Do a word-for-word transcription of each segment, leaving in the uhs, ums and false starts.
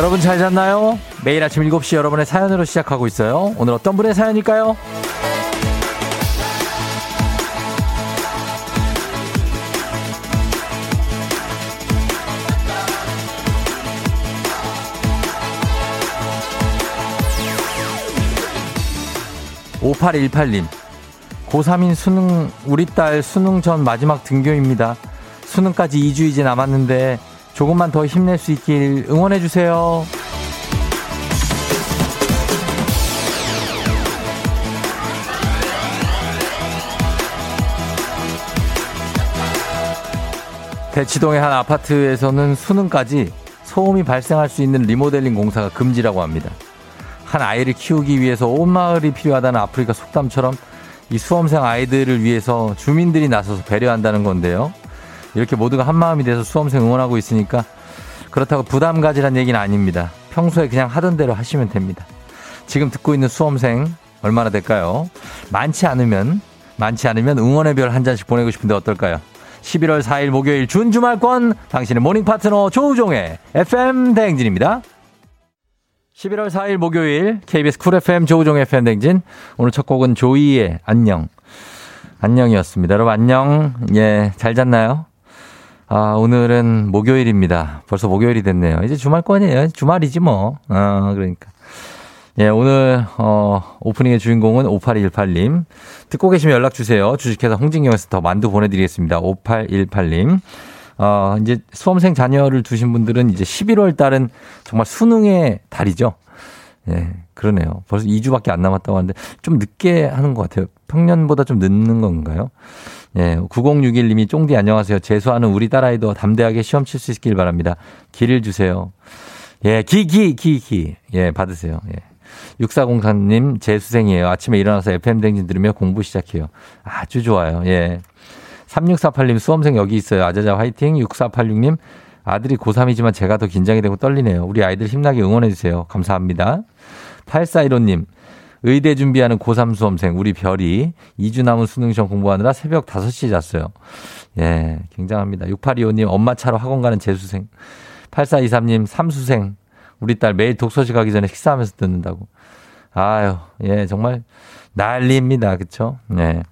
여러분 잘 잤나요? 매일 아침 일곱 시 여러분의 사연으로 시작하고 있어요. 오늘 어떤 분의 사연일까요? 오팔일팔 님, 고삼인 수능, 우리 딸 수능 전 마지막 등교입니다. 수능까지 이 주 이제 남았는데 조금만 더 힘낼 수 있길 응원해주세요. 대치동의 한 아파트에서는 수능까지 소음이 발생할 수 있는 리모델링 공사가 금지라고 합니다. 한 아이를 키우기 위해서 온 마을이 필요하다는 아프리카 속담처럼 이 수험생 아이들을 위해서 주민들이 나서서 배려한다는 건데요. 이렇게 모두가 한마음이 돼서 수험생 응원하고 있으니까 그렇다고 부담 가지란 얘기는 아닙니다. 평소에 그냥 하던 대로 하시면 됩니다. 지금 듣고 있는 수험생 얼마나 될까요? 많지 않으면 많지 않으면 응원의 별 한 잔씩 보내고 싶은데 어떨까요? 십일월 사일 목요일 준주말권, 당신의 모닝 파트너 조우종의 에프엠 대행진입니다. 십일월 사일 목요일 케이비에스 쿨에프엠 조우종의 에프엠 대행진. 오늘 첫 곡은 조이의 안녕. 안녕이었습니다. 여러분 안녕. 예, 잘 잤나요? 아, 오늘은 목요일입니다. 벌써 목요일이 됐네요. 이제 주말권이에요. 주말이지 뭐. 아, 그러니까. 예, 오늘 어, 오프닝의 주인공은 오팔일팔 님. 듣고 계시면 연락주세요. 주식회사 홍진경에서 더 만두 보내드리겠습니다. 오팔일팔 님. 어, 이제 수험생 자녀를 두신 분들은 이제 십일월 달은 정말 수능의 달이죠. 예, 그러네요. 벌써 이 주밖에 안 남았다고 하는데 좀 늦게 하는 것 같아요. 평년보다 좀 늦는 건가요? 예, 구공육일 님이 쫑디 안녕하세요. 재수하는 우리 딸아이도 담대하게 시험 칠 수 있길 바랍니다. 기를 주세요. 예, 기, 기, 기, 기. 예, 받으세요. 예. 육사공삼 님, 재수생이에요. 아침에 일어나서 에프엠 댕진 들으며 공부 시작해요. 아주 좋아요. 예. 삼육사팔 님, 수험생 여기 있어요. 아자자 화이팅. 육사팔육 님, 아들이 고삼이지만 제가 더 긴장이 되고 떨리네요. 우리 아이들 힘나게 응원해주세요. 감사합니다. 팔사일오 님, 의대 준비하는 고삼 수험생 우리 별이 이 주 남은 수능 시험 공부하느라 새벽 다섯 시에 잤어요. 예, 굉장합니다. 육팔이오 님, 엄마 차로 학원 가는 재수생. 팔사이삼 님, 삼수생. 우리 딸 매일 독서실 가기 전에 식사하면서 듣는다고. 아유, 예, 정말 난리입니다. 그쵸? 예.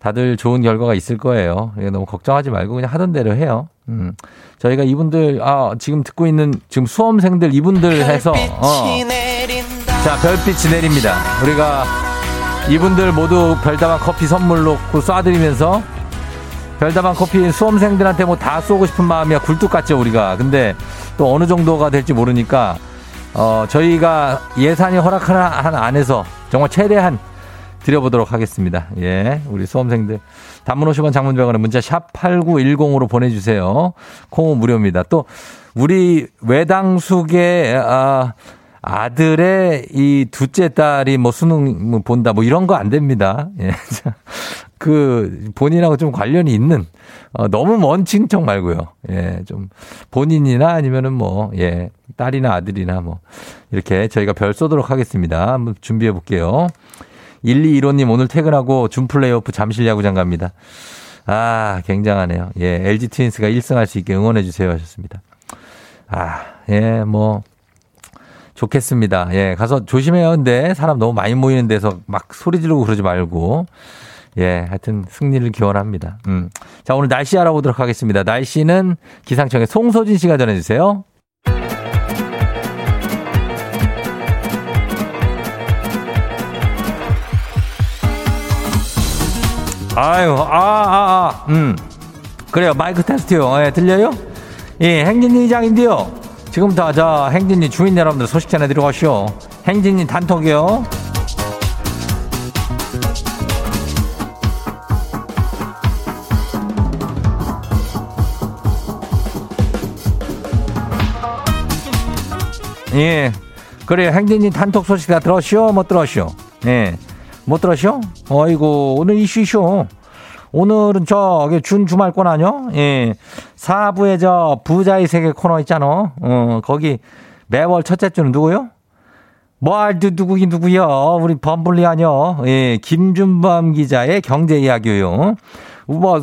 다들 좋은 결과가 있을 거예요. 너무 걱정하지 말고 그냥 하던 대로 해요. 음. 저희가 이분들, 아, 지금 듣고 있는 지금 수험생들 이분들 해서, 어. 자, 별빛이 내립니다. 우리가 이분들 모두 별다방 커피 선물로 쏴드리면서, 별다방 커피 수험생들한테 뭐 다 쏘고 싶은 마음이야 굴뚝 같죠, 우리가. 근데 또 어느 정도가 될지 모르니까, 어, 저희가 예산이 허락하는 한 안에서 정말 최대한 드려보도록 하겠습니다. 예, 우리 수험생들. 단문 오십 원, 장문 백 원에 문자 샵 팔구일공으로 보내주세요. 콩은 무료입니다. 또 우리 외당숙의 아, 아들의 이 둘째 딸이 뭐 수능 본다 뭐 이런 거 안 됩니다. 예, 그 본인하고 좀 관련이 있는 어, 너무 먼 친척 말고요. 예, 좀 본인이나 아니면은 뭐 예, 딸이나 아들이나 뭐 이렇게 저희가 별 쏘도록 하겠습니다. 한번 준비해 볼게요. 일이일오 님, 오늘 퇴근하고 준 플레이오프 잠실 야구장 갑니다. 아, 굉장하네요. 예, 엘지 트윈스가 일 승할 수 있게 응원해 주세요 하셨습니다. 아, 예, 뭐 좋겠습니다. 예, 가서 조심해요. 근데 사람 너무 많이 모이는 데서 막 소리 지르고 그러지 말고. 예, 하여튼 승리를 기원합니다. 음. 자, 오늘 날씨 알아보도록 하겠습니다. 날씨는 기상청의 송소진 씨가 전해 주세요. 아유, 아, 아, 아, 음. 그래요. 마이크 테스트요. 예, 들려요? 예, 행진이 이장인데요. 지금부터, 자, 행진이 주민 여러분들 소식 전해드리고 가시오. 행진이 단톡이요. 예, 그래요. 행진이 단톡 소식 다 들었쇼? 못 들었쇼? 예. 못 들었쇼? 어이고, 오늘 이슈쇼. 오늘은 저기 준 주말권 아뇨? 예. 사부의 저 부자의 세계 코너 있잖아. 어, 거기 매월 첫째 주는 누구요? 뭘 누구긴 누구요? 우리 범블리 아뇨? 예. 김준범 기자의 경제 이야기요. 뭐,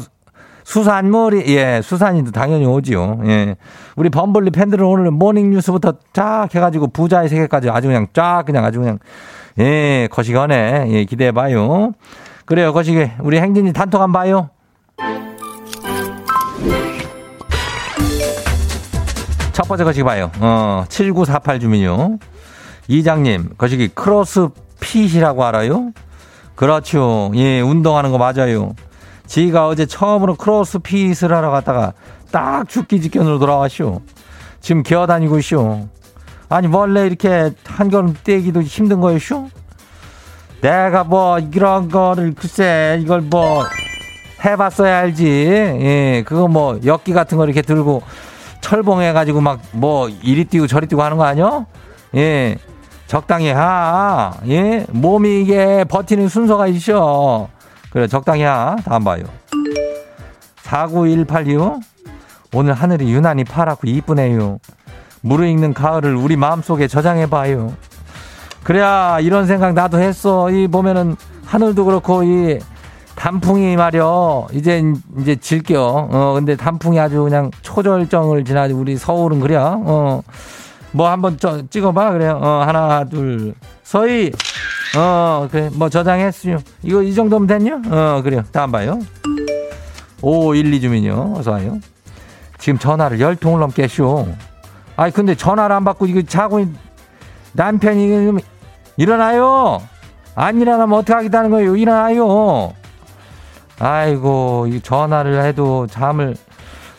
수산머리, 예, 수산인도 당연히 오지요. 예. 우리 범블리 팬들은 오늘 모닝뉴스부터 쫙 해가지고 부자의 세계까지 아주 그냥 쫙 그냥 아주 그냥, 예, 거시기하네. 예, 기대해봐요. 그래요, 거시기. 우리 행진이 단톡 한번 봐요. 첫 번째 거시기 봐요. 어, 칠구사팔 주민요. 이장님, 거시기 크로스핏이라고 알아요? 그렇죠. 예, 운동하는 거 맞아요. 지가 어제 처음으로 크로스핏을 하러 갔다가 딱 죽기 직전으로 돌아왔쇼. 지금 기어다니고 있쇼. 아니, 원래 이렇게 한 걸음 떼기도 힘든 거였쇼? 내가 뭐 이런 거를 글쎄 이걸 뭐 해봤어야 알지. 예, 그거 뭐 역기 같은 거 이렇게 들고 철봉해가지고 막 뭐 이리 뛰고 저리 뛰고 하는 거 아니야? 예, 적당히 하. 예, 몸이 이게 버티는 순서가 있어. 그래, 적당히 하. 다음 봐요. 사구일팔이요. 오늘 하늘이 유난히 파랗고 이쁘네요. 무르익는 가을을 우리 마음속에 저장해봐요. 그래야 이런 생각 나도 했어. 이 보면은 하늘도 그렇고 이 단풍이 말여 이제 이제 질겨. 어 근데 단풍이 아주 그냥 초절정을 지나지 우리 서울은 그래. 어 뭐 한번 찍어봐 그래요. 어 하나 둘 서희. 어 그래 뭐 저장했어요. 이거 이 정도면 됐냐? 어 그래요. 다음 봐요. 오일이 주민요. 어서 와요. 지금 전화를 열 통을 넘게 했쇼. 아이 근데 전화를 안 받고 이거 자고 있... 남편이 일어나요. 안 일어나면 어떻게 하겠다는 거예요. 일어나요. 아이고 전화를 해도 잠을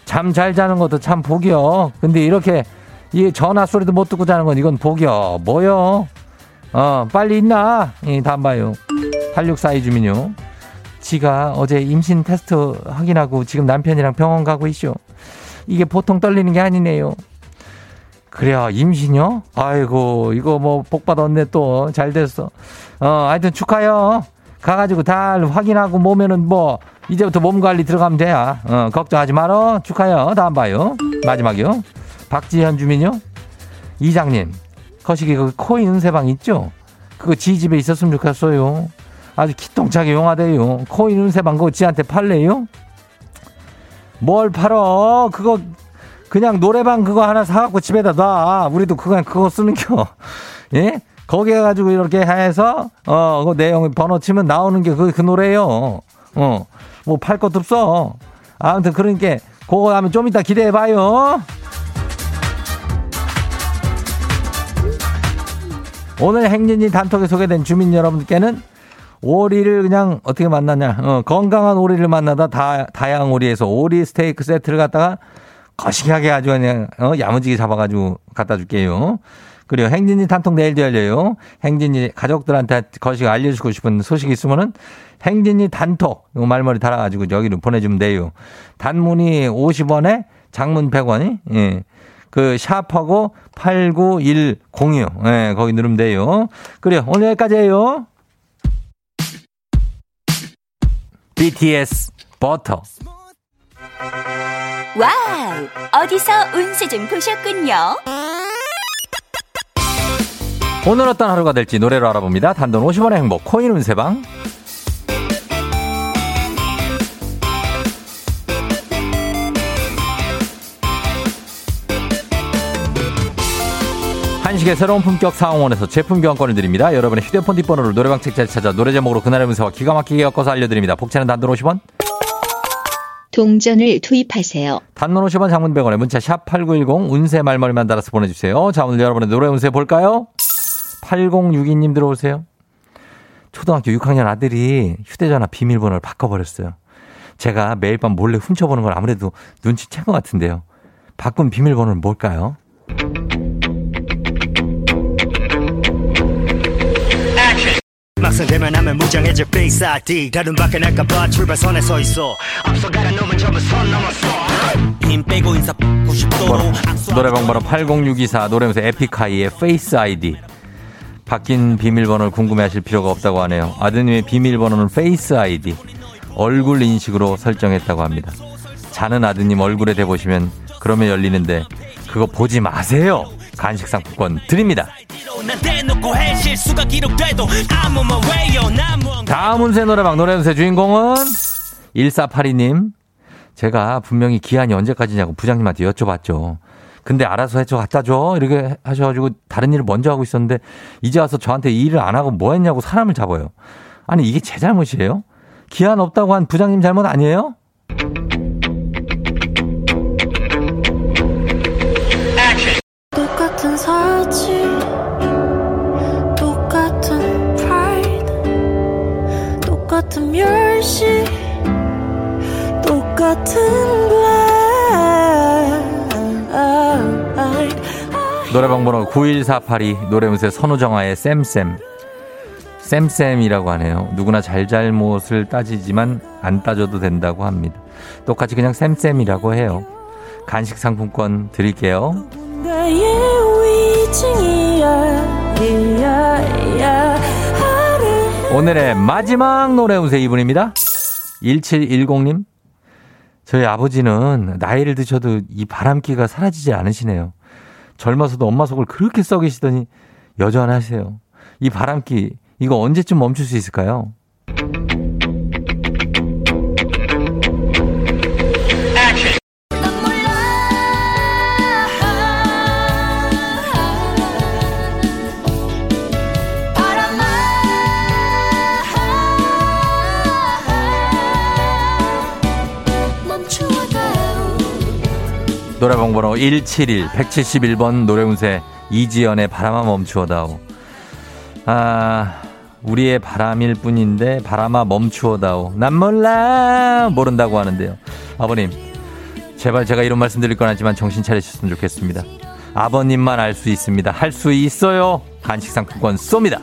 잠 잘 자는 것도 참 복이요. 근데 이렇게 이 전화 소리도 못 듣고 자는 건 이건 복이요. 뭐요? 어 빨리 있나? 예, 다음 봐요. 팔육사이 주민요. 지가 어제 임신 테스트 확인하고 지금 남편이랑 병원 가고 있쇼. 이게 보통 떨리는 게 아니네요. 그래요, 임신요? 아이고 이거 뭐 복 받았네. 또 잘 됐어. 어 하여튼 축하요. 가가지고 다 확인하고 몸에는 뭐 이제부터 몸관리 들어가면 돼야. 어 걱정하지 말어. 축하요. 다음 봐요. 마지막이요. 박지현 주민요. 이장님, 거시기 그 코인 은세방 있죠? 그거 지 집에 있었으면 좋겠어요. 아주 기똥차게 용하대요. 코인 은세방 그거 지한테 팔래요? 뭘 팔어. 그거 그냥 노래방 그거 하나 사갖고 집에다 놔. 우리도 그냥 그거 쓰는겨. 예? 거기에 가지고 이렇게 해서, 어, 그 내용 번호 치면 나오는 게 그, 그 노래요. 어, 뭐 팔 것도 없어. 아무튼 그러니까 그거 하면 좀 이따 기대해봐요. 오늘 행진이 단톡에 소개된 주민 여러분께는 오리를 그냥 어떻게 만나냐. 어, 건강한 오리를 만나다 다, 다양 오리에서 오리 스테이크 세트를 갖다가 거시기하게 아주 그냥 어, 야무지게 잡아가지고 갖다 줄게요. 그리고 행진이 단톡 내일도 열려요. 행진이 가족들한테 거시기 알려주고 싶은 소식이 있으면은 행진이 단톡 이 말머리 달아가지고 여기로 보내주면 돼요. 단문이 오십 원에 장문 백 원이 예. 그 샵하고 팔구일공이요. 예, 거기 누르면 돼요. 그래요. 오늘 여기까지예요. 비티에스 버터. 와우! 어디서 운세 좀 보셨군요. 오늘 어떤 하루가 될지 노래로 알아봅니다. 단돈 오십 원의 행복 코인 운세방. 한식의 새로운 품격 사홍원에서 제품 교환권을 드립니다. 여러분의 휴대폰 뒷번호를 노래방 책자에 찾아 노래 제목으로 그날의 운세와 기가 막히게 엮어서 알려드립니다. 복채는 단돈 오십 원. 동전을 투입하세요. 단문 오십 원 장문 백 원에 문자 샵 팔구일공 운세 말머리만 달아서 보내주세요. 자, 오늘 여러분의 노래 운세 볼까요? 팔공육이님 들어오세요. 초등학교 육 학년 아들이 휴대전화 비밀번호를 바꿔버렸어요. 제가 매일 밤 몰래 훔쳐보는 걸 아무래도 눈치챈 것 같은데요. 바꾼 비밀번호는 뭘까요? 막상 대면하면 무장해제 Face 아이디 다른 밖에 날까 봐 출발선에 서 있어. 앞서가는 놈은 저분 선 넘었어. 힘 빼고 인사 구십 도로. 노래방 번호 팔공육이사 노래면서 에픽하이의 Face 아이디. 바뀐 비밀번호를 궁금해하실 필요가 없다고 하네요. 아드님의 비밀번호는 Face 아이디 얼굴 인식으로 설정했다고 합니다. 자는 아드님 얼굴에 대보시면 그러면 열리는데 그거 보지 마세요. 간식 상품권 드립니다. 다음 운세 노래방 노래 운세 주인공은 일사팔이님. 제가 분명히 기한이 언제까지냐고 부장님한테 여쭤봤죠. 근데 알아서 해줘, 갖다 줘 이렇게 하셔가지고 다른 일을 먼저 하고 있었는데 이제 와서 저한테 이 일을 안 하고 뭐 했냐고 사람을 잡아요. 아니 이게 제 잘못이에요? 기한 없다고 한 부장님 잘못 아니에요? 똑같은 사치 똑같은 pride 똑같은 멸시 똑같은 노래방 번호 구일사팔이 노래음새 선우정아의 쌤쌤 쌤쌤이라고 하네요. 누구나 잘잘못을 따지지만 안 따져도 된다고 합니다. 똑같이 그냥 쌤쌤이라고 해요. 간식 상품권 드릴게요. 오늘의 마지막 노래음새 이분입니다. 일칠일공님 저희 아버지는 나이를 드셔도 이 바람기가 사라지지 않으시네요. 젊어서도 엄마 속을 그렇게 썩이시더니 여전하세요. 이 바람기 이거 언제쯤 멈출 수 있을까요? 노래방 번호 일칠일 백칠십일번 노래운세 이지연의 바람아 멈추어다오. 아 우리의 바람일 뿐인데 바람아 멈추어다오. 난 몰라 모른다고 하는데요. 아버님 제발 제가 이런 말씀 드릴 건 하지만 정신 차리셨으면 좋겠습니다. 아버님만 알 수 있습니다. 할 수 있어요. 간식 상품권 쏩니다.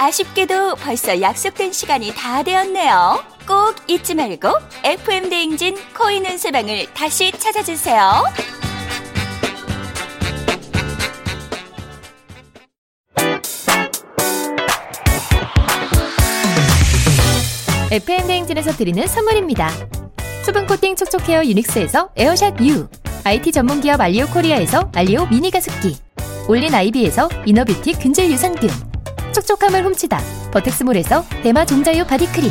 아쉽게도 벌써 약속된 시간이 다 되었네요. 꼭 잊지 말고 에프엠 대행진 코인 운세방을 다시 찾아주세요. 에프엠 대행진에서 드리는 선물입니다. 수분코팅 촉촉헤어 유닉스에서 에어샷 U, 아이티 전문기업 알리오 코리아에서 알리오 미니 가습기, 올린 아이비에서 이너뷰티 균질 유산균, 촉촉함을 훔치다 버텍스몰에서 대마 종자유 바디크림,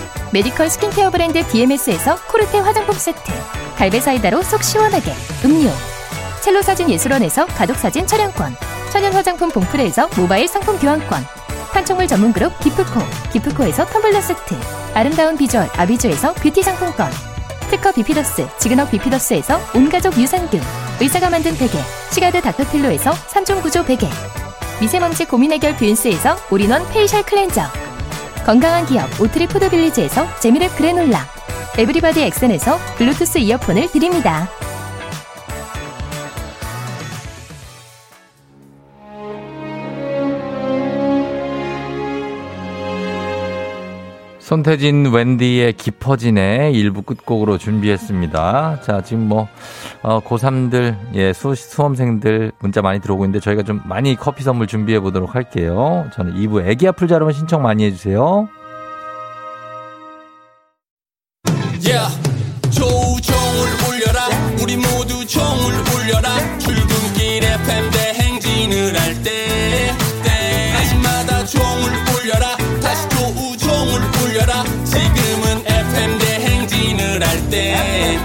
메디컬 스킨케어 브랜드 디엠에스에서 코르테 화장품 세트, 갈베사이다로 속 시원하게 음료, 첼로사진예술원에서 가족사진 촬영권, 천연화장품 봉프레에서 모바일 상품 교환권, 판촉물 전문그룹 기프코, 기프코에서 텀블러 세트, 아름다운 비주얼 아비주에서 뷰티 상품권, 특허 비피더스, 지그넉 비피더스에서 온가족 유산균, 의사가 만든 베개, 시가드 닥터필로에서 삼중 구조 베개, 미세먼지 고민 해결 뷰인스에서 올인원 페이셜 클렌저, 건강한 기업 오트리 푸드빌리지에서 재미랩 그래놀라, 에브리바디 엑센에서 블루투스 이어폰을 드립니다. 손태진 웬디의 깊어지네 일부 끝곡으로 준비했습니다. 자 지금 뭐 어, 고삼들 예 수, 수험생들 문자 많이 들어오고 있는데 저희가 좀 많이 커피 선물 준비해 보도록 할게요. 저는 이 부 애기 아플 자료만 신청 많이 해주세요. Yeah, 조우종을 울려라 우리 모두 종을 울려라 출근길 에프엠 대 행진을 할 때 때마다 종을 울려라 다시 조우종을 울려라 지금은 에프엠 대 행진을 할 때 yeah.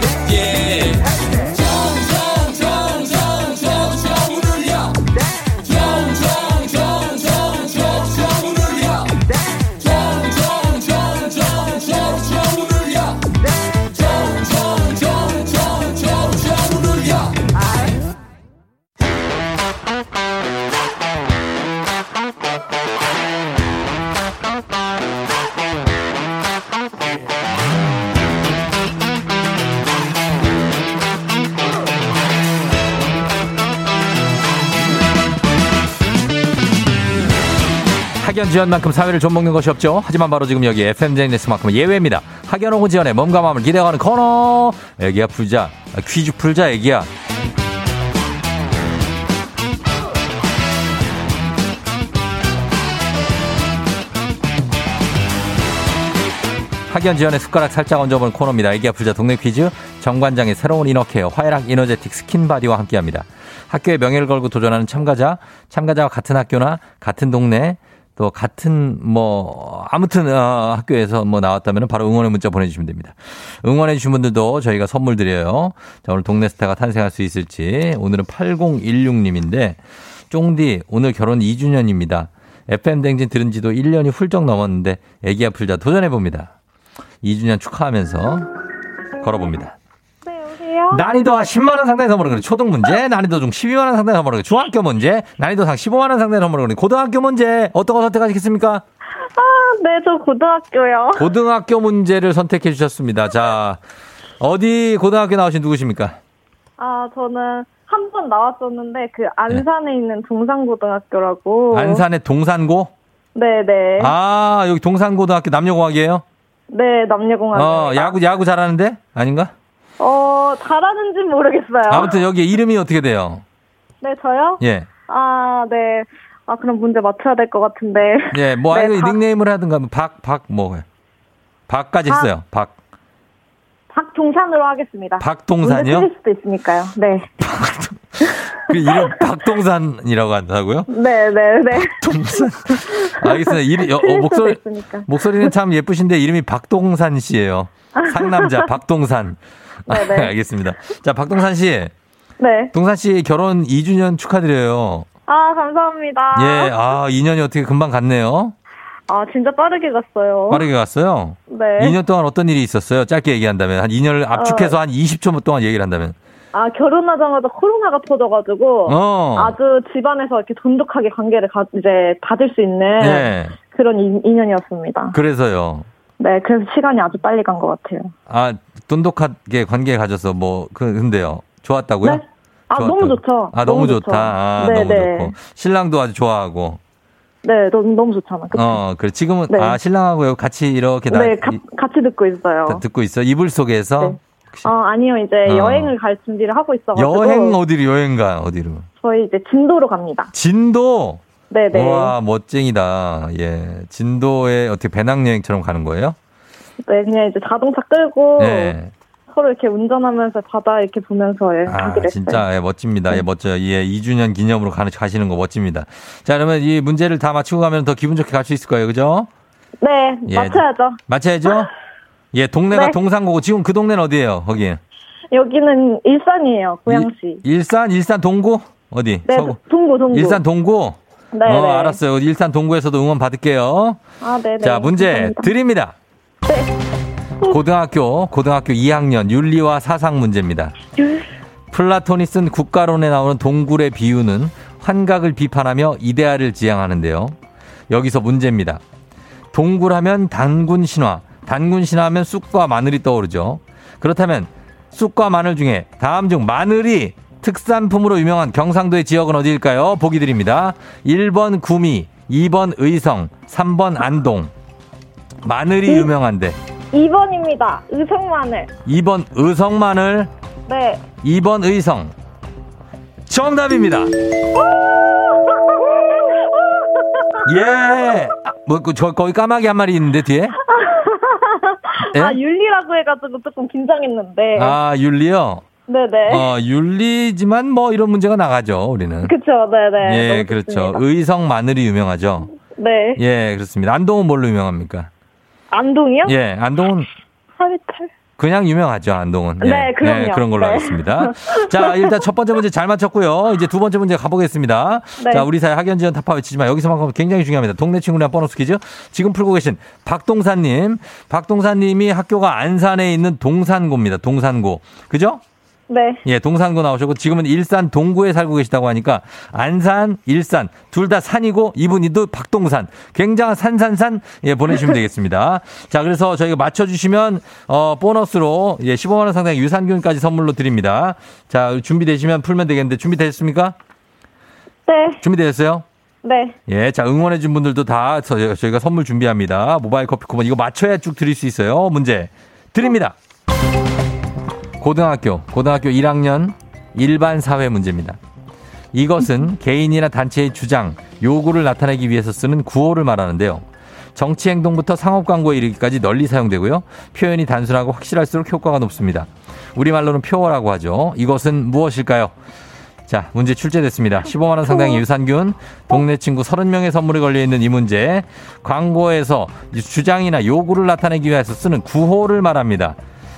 학연지연만큼 사회를 좀먹는 것이 없죠. 하지만 바로 지금 여기 에프엠 제이엔에스만큼은 예외입니다. 학연 혹은 지연의 몸과 마음을 기대하는 코너. 애기야 풀자. 퀴즈 풀자 애기야. 학연지연의 숟가락 살짝 얹어보는 코너입니다. 애기야 풀자 동네 퀴즈. 정관장의 새로운 이너케어 화해락 이너제틱 스킨바디와 함께합니다. 학교의 명예를 걸고 도전하는 참가자, 참가자와 같은 학교나 같은 동네, 또 같은 뭐 아무튼 어, 학교에서 뭐 나왔다면 바로 응원의 문자 보내주시면 됩니다. 응원해 주신 분들도 저희가 선물 드려요. 자, 오늘 동네 스타가 탄생할 수 있을지. 오늘은 팔공일육 님인데 쫑디 오늘 결혼 이 주년입니다. 에프엠 대행진 들은 지도 일 년이 훌쩍 넘었는데 애기야 풀자 도전해봅니다. 이 주년 축하하면서 걸어봅니다. 난이도와 십만 원 상당의 선물을 그린 초등 문제, 난이도 중 십이만 원 상당의 선물을 그린 중학교 문제, 난이도 상 십오만 원 상당의 선물을 그린 고등학교 문제. 어떤 거 선택하시겠습니까? 아, 네, 저 고등학교요. 고등학교 문제를 선택해 주셨습니다. 자, 어디 고등학교 나오신 누구십니까? 아, 저는 한 번 나왔었는데 그 안산에 네. 있는 동산고등학교라고. 안산의 동산고? 네, 네. 아, 여기 동산고등학교 남녀공학이에요? 네, 남녀공학. 어, 야구 야구 잘하는데 아닌가? 어, 잘하는지는 모르겠어요. 아무튼 여기 이름이 어떻게 돼요? 네, 저요? 예. 아, 네. 아, 그럼 문제 맞춰야 될 것 같은데. 예, 뭐, 네, 아이고, 박... 닉네임을 하든가, 박, 박, 뭐, 박까지 박... 있어요, 박. 박동산으로 하겠습니다. 박동산이요? 문제 틀릴 수도 있으니까요, 네. 박동... 그 이름 박동산이라고 한다고요? 네, 네, 네. 박동산. 알겠습니다. 이름, 어, 목소리, 목소리는 참 예쁘신데 이름이 박동산 씨예요. 상남자, 박동산. 네, 네. 알겠습니다. 자, 박동산 씨. 네. 동산 씨 결혼 이 주년 축하드려요. 아, 감사합니다. 예, 아, 이 년이 어떻게 금방 갔네요. 아, 진짜 빠르게 갔어요. 빠르게 갔어요? 네. 이 년 동안 어떤 일이 있었어요? 짧게 얘기한다면. 한 이 년을 압축해서 어. 한 이십 초 동안 얘기를 한다면. 아, 결혼하자마자 코로나가 터져가지고 어. 아주 집안에서 이렇게 돈독하게 관계를 가, 이제 받을 수 있는 네. 그런 이, 인연이었습니다. 그래서요. 네, 그래서 시간이 아주 빨리 간 것 같아요. 아, 돈독하게 관계 가져서 뭐, 그, 근데요. 좋았다고요? 네. 아, 좋았다고. 너무 좋죠. 아, 너무, 너무 좋다. 좋죠. 아, 네, 너무 네. 좋고. 신랑도 아주 좋아하고. 네, 너무, 너무 좋잖아. 그치? 어, 그래. 지금은, 네. 아, 신랑하고 같이 이렇게. 나, 네, 가, 같이 듣고 있어요. 듣고 있어요? 이불 속에서? 네. 어, 아니요. 이제 어. 여행을 갈 준비를 하고 있어가지고. 여행 어디로, 여행 가, 어디로? 저희 이제 진도로 갑니다. 진도? 네네. 와, 멋쟁이다. 예. 진도에 어떻게 배낭여행처럼 가는 거예요? 네, 그냥 이제 자동차 끌고 네. 서로 이렇게 운전하면서 바다 이렇게 보면서 예, 아, 가기로 진짜 했어요. 예, 멋집니다. 네. 예, 멋져요. 예, 이 주년 기념으로 가는, 가시는 거 멋집니다. 자, 그러면 이 문제를 다 맞추고 가면 더 기분 좋게 갈 수 있을 거예요. 그죠? 네, 예, 맞춰야죠. 맞춰야죠? 예, 동네가 네. 동산고고 지금 그 동네는 어디예요? 거기. 여기는 일산이에요. 고양시. 일, 일산? 일산 동구? 어디? 네, 서구. 동구, 동구. 일산 동구? 네. 어, 알았어요. 일산 동구에서도 응원 받을게요. 아, 네. 자, 문제 감사합니다. 드립니다. 네. 고등학교, 고등학교 이 학년 윤리와 사상 문제입니다. 플라톤이 쓴 국가론에 나오는 동굴의 비유는 환각을 비판하며 이데아를 지향하는데요. 여기서 문제입니다. 동굴하면 단군 신화, 단군 신화하면 쑥과 마늘이 떠오르죠. 그렇다면 쑥과 마늘 중에 다음 중 마늘이 특산품으로 유명한 경상도의 지역은 어디일까요? 보기 드립니다. 일 번 구미, 이 번 의성, 삼 번 안동. 마늘이 이, 유명한데. 이 번입니다. 의성마늘. 이 번 의성마늘. 네. 이 번 의성. 정답입니다. 예. 아, 뭐, 저, 거기 까마귀 한 마리 있는데, 뒤에? 네? 아, 윤리라고 해가지고 조금 긴장했는데. 아, 윤리요? 네네. 어, 윤리지만 뭐 이런 문제가 나가죠, 우리는. 그쵸, 네네. 예, 그렇죠. 의성 마늘이 유명하죠. 네. 예, 그렇습니다. 안동은 뭘로 유명합니까? 안동이요? 예, 안동은. 하비탈. 그냥 유명하죠, 안동은. 예. 네, 그럼요. 네, 그런 걸로 네. 알겠습니다. 자, 일단 첫 번째 문제 잘 맞췄고요. 이제 두 번째 문제 가보겠습니다. 네. 자, 우리 사회 학연지원 타파 외치지만 여기서만큼 굉장히 중요합니다. 동네 친구랑 보너스 퀴즈. 지금 풀고 계신 박동산님. 박동산님이 학교가 안산에 있는 동산고입니다. 동산고. 그죠? 네. 예, 동산고 나오셨고 지금은 일산 동구에 살고 계시다고 하니까 안산, 일산 둘 다 산이고 이분이도 박동산 굉장한 산산산 예, 보내주시면 되겠습니다. 자, 그래서 저희가 맞춰주시면 어, 보너스로 예, 십오만 원 상당의 유산균까지 선물로 드립니다. 자, 준비되시면 풀면 되겠는데 준비되셨습니까? 네. 준비되셨어요? 네. 예, 자, 응원해준 분들도 다 저희가 선물 준비합니다. 모바일 커피 쿠폰 이거 맞춰야 쭉 드릴 수 있어요. 문제 드립니다. 고등학교, 고등학교 일 학년 일반 사회 문제입니다. 이것은 개인이나 단체의 주장, 요구를 나타내기 위해서 쓰는 구호를 말하는데요. 정치 행동부터 상업 광고에 이르기까지 널리 사용되고요. 표현이 단순하고 확실할수록 효과가 높습니다. 우리말로는 표어라고 하죠. 이것은 무엇일까요? 자, 문제 출제됐습니다. 십오만 원 상당의 유산균, 동네 친구 서른 명의 선물이 걸려있는 이 문제. 광고에서 주장이나 요구를 나타내기 위해서 쓰는 구호를 말합니다.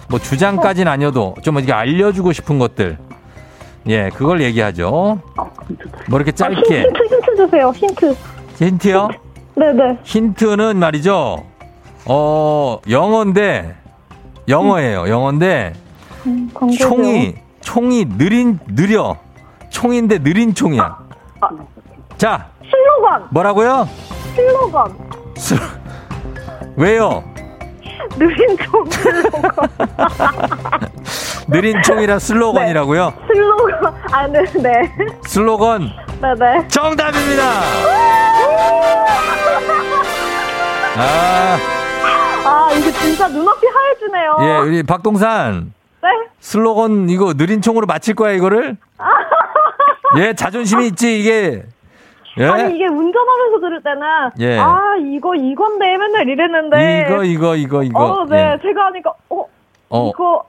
뭐 주장까지는 아니어도 좀 이렇게 알려주고 싶은 것들. 예, 그걸 얘기하죠. 뭐 이렇게 짧게. 아, 힌트, 힌트 주세요. 힌트. 힌트요? 네네. 힌트는 말이죠. 어, 영어인데, 영어예요. 영어인데, 음, 총이, 총이 느린, 느려. 총인데 느린 총이야. 아, 아. 자. 슬로건. 뭐라고요? 슬로건. 슬... 왜요? 느린 총, 슬로건. 느린 총이라 슬로건이라고요? 네. 슬로건. 아, 네, 네. 슬로건. 네네. 정답입니다! 아. 아, 이게 진짜 눈앞이 하얘지네요. 예, 우리 박동산. 네? 슬로건 이거 느린 총으로 맞힐 거야, 이거를? 아. 예, 자존심이 있지, 이게. 예? 아니, 이게 운전하면서 들을 때는. 예. 아, 이거, 이건데, 맨날 이랬는데. 이거, 이거, 이거, 이거. 어, 네. 예. 제가 하니까, 어, 어. 이거.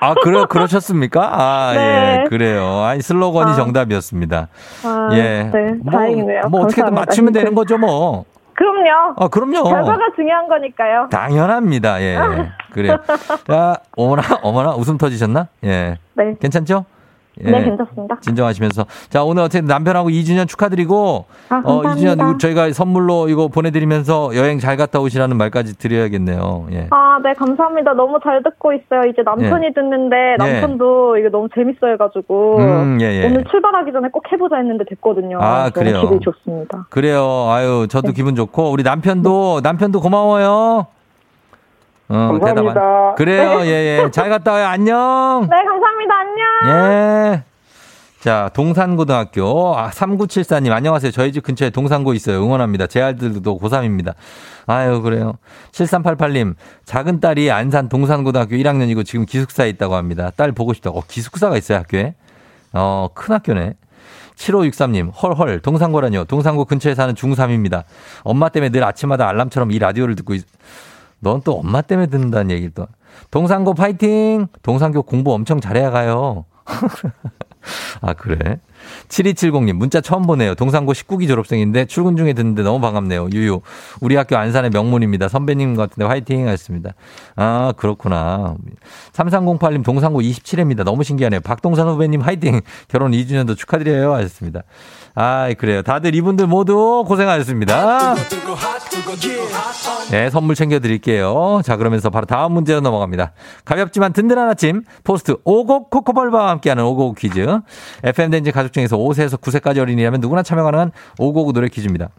아, 그래, 그러셨습니까? 아, 네. 예, 그래요. 아니, 슬로건이 아. 정답이었습니다. 아, 예. 네, 뭐, 다행이네요. 뭐, 감사합니다. 어떻게든 맞추면 힘들... 되는 거죠, 뭐. 그럼요. 아, 그럼요. 결과가 중요한 거니까요. 당연합니다, 예. 그래요. 자, 어머나, 어머나, 웃음 터지셨나? 예. 네. 괜찮죠? 예, 네, 괜찮습니다. 진정하시면서. 자, 오늘 어쨌든 남편하고 이 주년 축하드리고, 아, 어, 이 주년 저희가 선물로 이거 보내드리면서 여행 잘 갔다 오시라는 말까지 드려야겠네요. 예. 아, 네, 감사합니다. 너무 잘 듣고 있어요. 이제 남편이 예. 듣는데, 남편도 예. 이거 너무 재밌어 해가지고, 음, 예, 예. 오늘 출발하기 전에 꼭 해보자 했는데 됐거든요. 아, 그래요? 기분이 좋습니다. 그래요. 아유, 저도 네. 기분 좋고, 우리 남편도, 남편도 고마워요. 어, 감사합니다. 대답한... 그래요, 네. 예, 예. 잘 갔다 와요. 안녕. 네, 감사합니다. 안녕. 예. 자, 동산고등학교. 아, 삼구칠사님, 안녕하세요. 저희 집 근처에 동산고 있어요. 응원합니다. 제 아들도 고삼입니다. 아유, 그래요. 칠삼팔팔님, 작은 딸이 안산 동산고등학교 일 학년이고 지금 기숙사에 있다고 합니다. 딸 보고 싶다고. 어, 기숙사가 있어요, 학교에? 어, 큰 학교네. 칠오육삼님, 헐헐, 동산고라뇨. 동산고 근처에 사는 중삼입니다. 엄마 때문에 늘 아침마다 알람처럼 이 라디오를 듣고 있... 넌 또 엄마 때문에 듣는다는 얘기를 또. 동산고 파이팅! 동산고 공부 엄청 잘해야 가요. 아, 그래? 칠이칠공님, 문자 처음 보네요. 동산고 십구 기 졸업생인데 출근 중에 듣는데 너무 반갑네요. 유유. 우리 학교 안산의 명문입니다. 선배님 같은데 화이팅! 하셨습니다. 아, 그렇구나. 삼삼공팔님, 동산고 이십칠 회입니다. 너무 신기하네요. 박동산 후배님 화이팅! 결혼 이 주년도 축하드려요. 하셨습니다. 아, 그래요. 다들 이분들 모두 고생하셨습니다. 네, 선물 챙겨드릴게요. 자, 그러면서 바로 다음 문제로 넘어갑니다. 가볍지만 든든한 아침, 포스트 오곡 코코벌바와 함께하는 오곡 퀴즈. 에프엠대행진 가족 중에서 오 세에서 구 세까지 어린이라면 누구나 참여 가능한 오곡 노래 퀴즈입니다.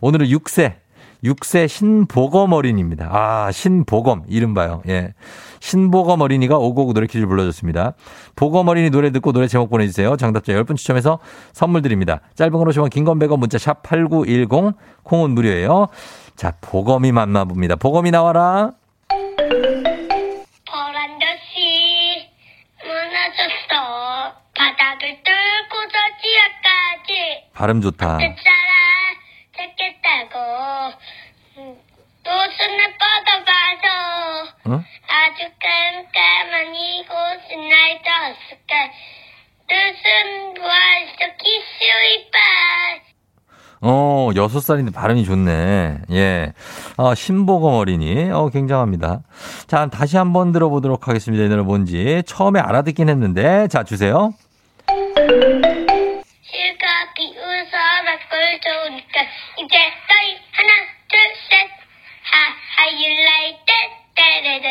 오늘은 육 세, 육 세 신보검 어린이입니다. 아, 신보검, 이른바요. 예. 신보검 어린이가 오곡 노래 퀴즈를 불러줬습니다. 보검 어린이 노래 듣고 노래 제목 보내주세요. 정답자 열 분 추첨해서 선물 드립니다. 짧은 걸 오시면 긴 건 백 원 문자 샵 팔구일공, 콩은 무료예요. 자, 보검이 만나봅니다. 보검이 나와라. 버란다시 무너졌어. 바닥을 뚫고 저지하까지. 발음 좋다. 찾겠다고 노순을 뻗어봐서 응? 아주 깜깜한 이곳은 날 떴을까. 노순 부활에서 키스이빨. 어, 여섯 살인데 발음이 좋네. 예. 아, 신보검 어린이. 어, 굉장합니다. 자, 다시 한번 들어보도록 하겠습니다. 이 노래 뭔지. 처음에 알아듣긴 했는데. 자, 주세요. 실과 비웃어 막걸 좋으니까 이제 빨리 하나, 둘, 셋. 하, 하, you like that? 따레따,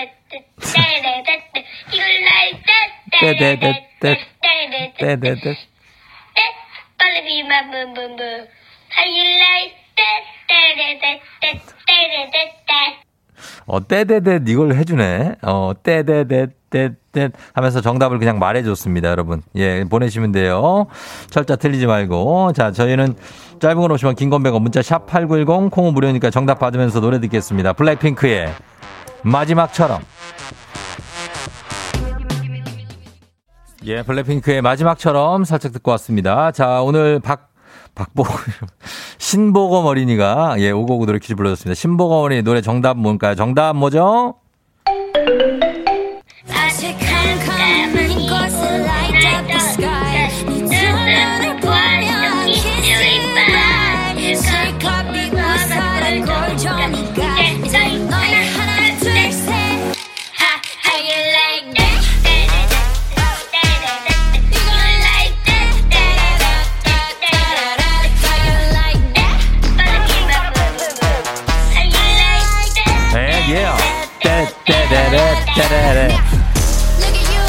따레따, you like that? 따레따, 따레따, 따 빨리 비마 붐붐붐. 어, 떼데데 이걸 해주네. 어, 떼데데 떼 듯 하면서 정답을 그냥 말해줬습니다. 여러분 예 보내시면 돼요. 철자 틀리지 말고. 자 저희는 짧은 건 오시면 긴 건 백 원 문자 샵 팔구일공 콩은 무료니까 정답 받으면서 노래 듣겠습니다. 블랙핑크의 마지막처럼. 예, 블랙핑크의 마지막처럼 살짝 듣고 왔습니다. 자, 오늘 박, 박보, 신보검 어린이가, 예, 오고오고 노래 퀴즈 불러줬습니다. 신보검 어린이 노래 정답 뭔가요? 정답 뭐죠?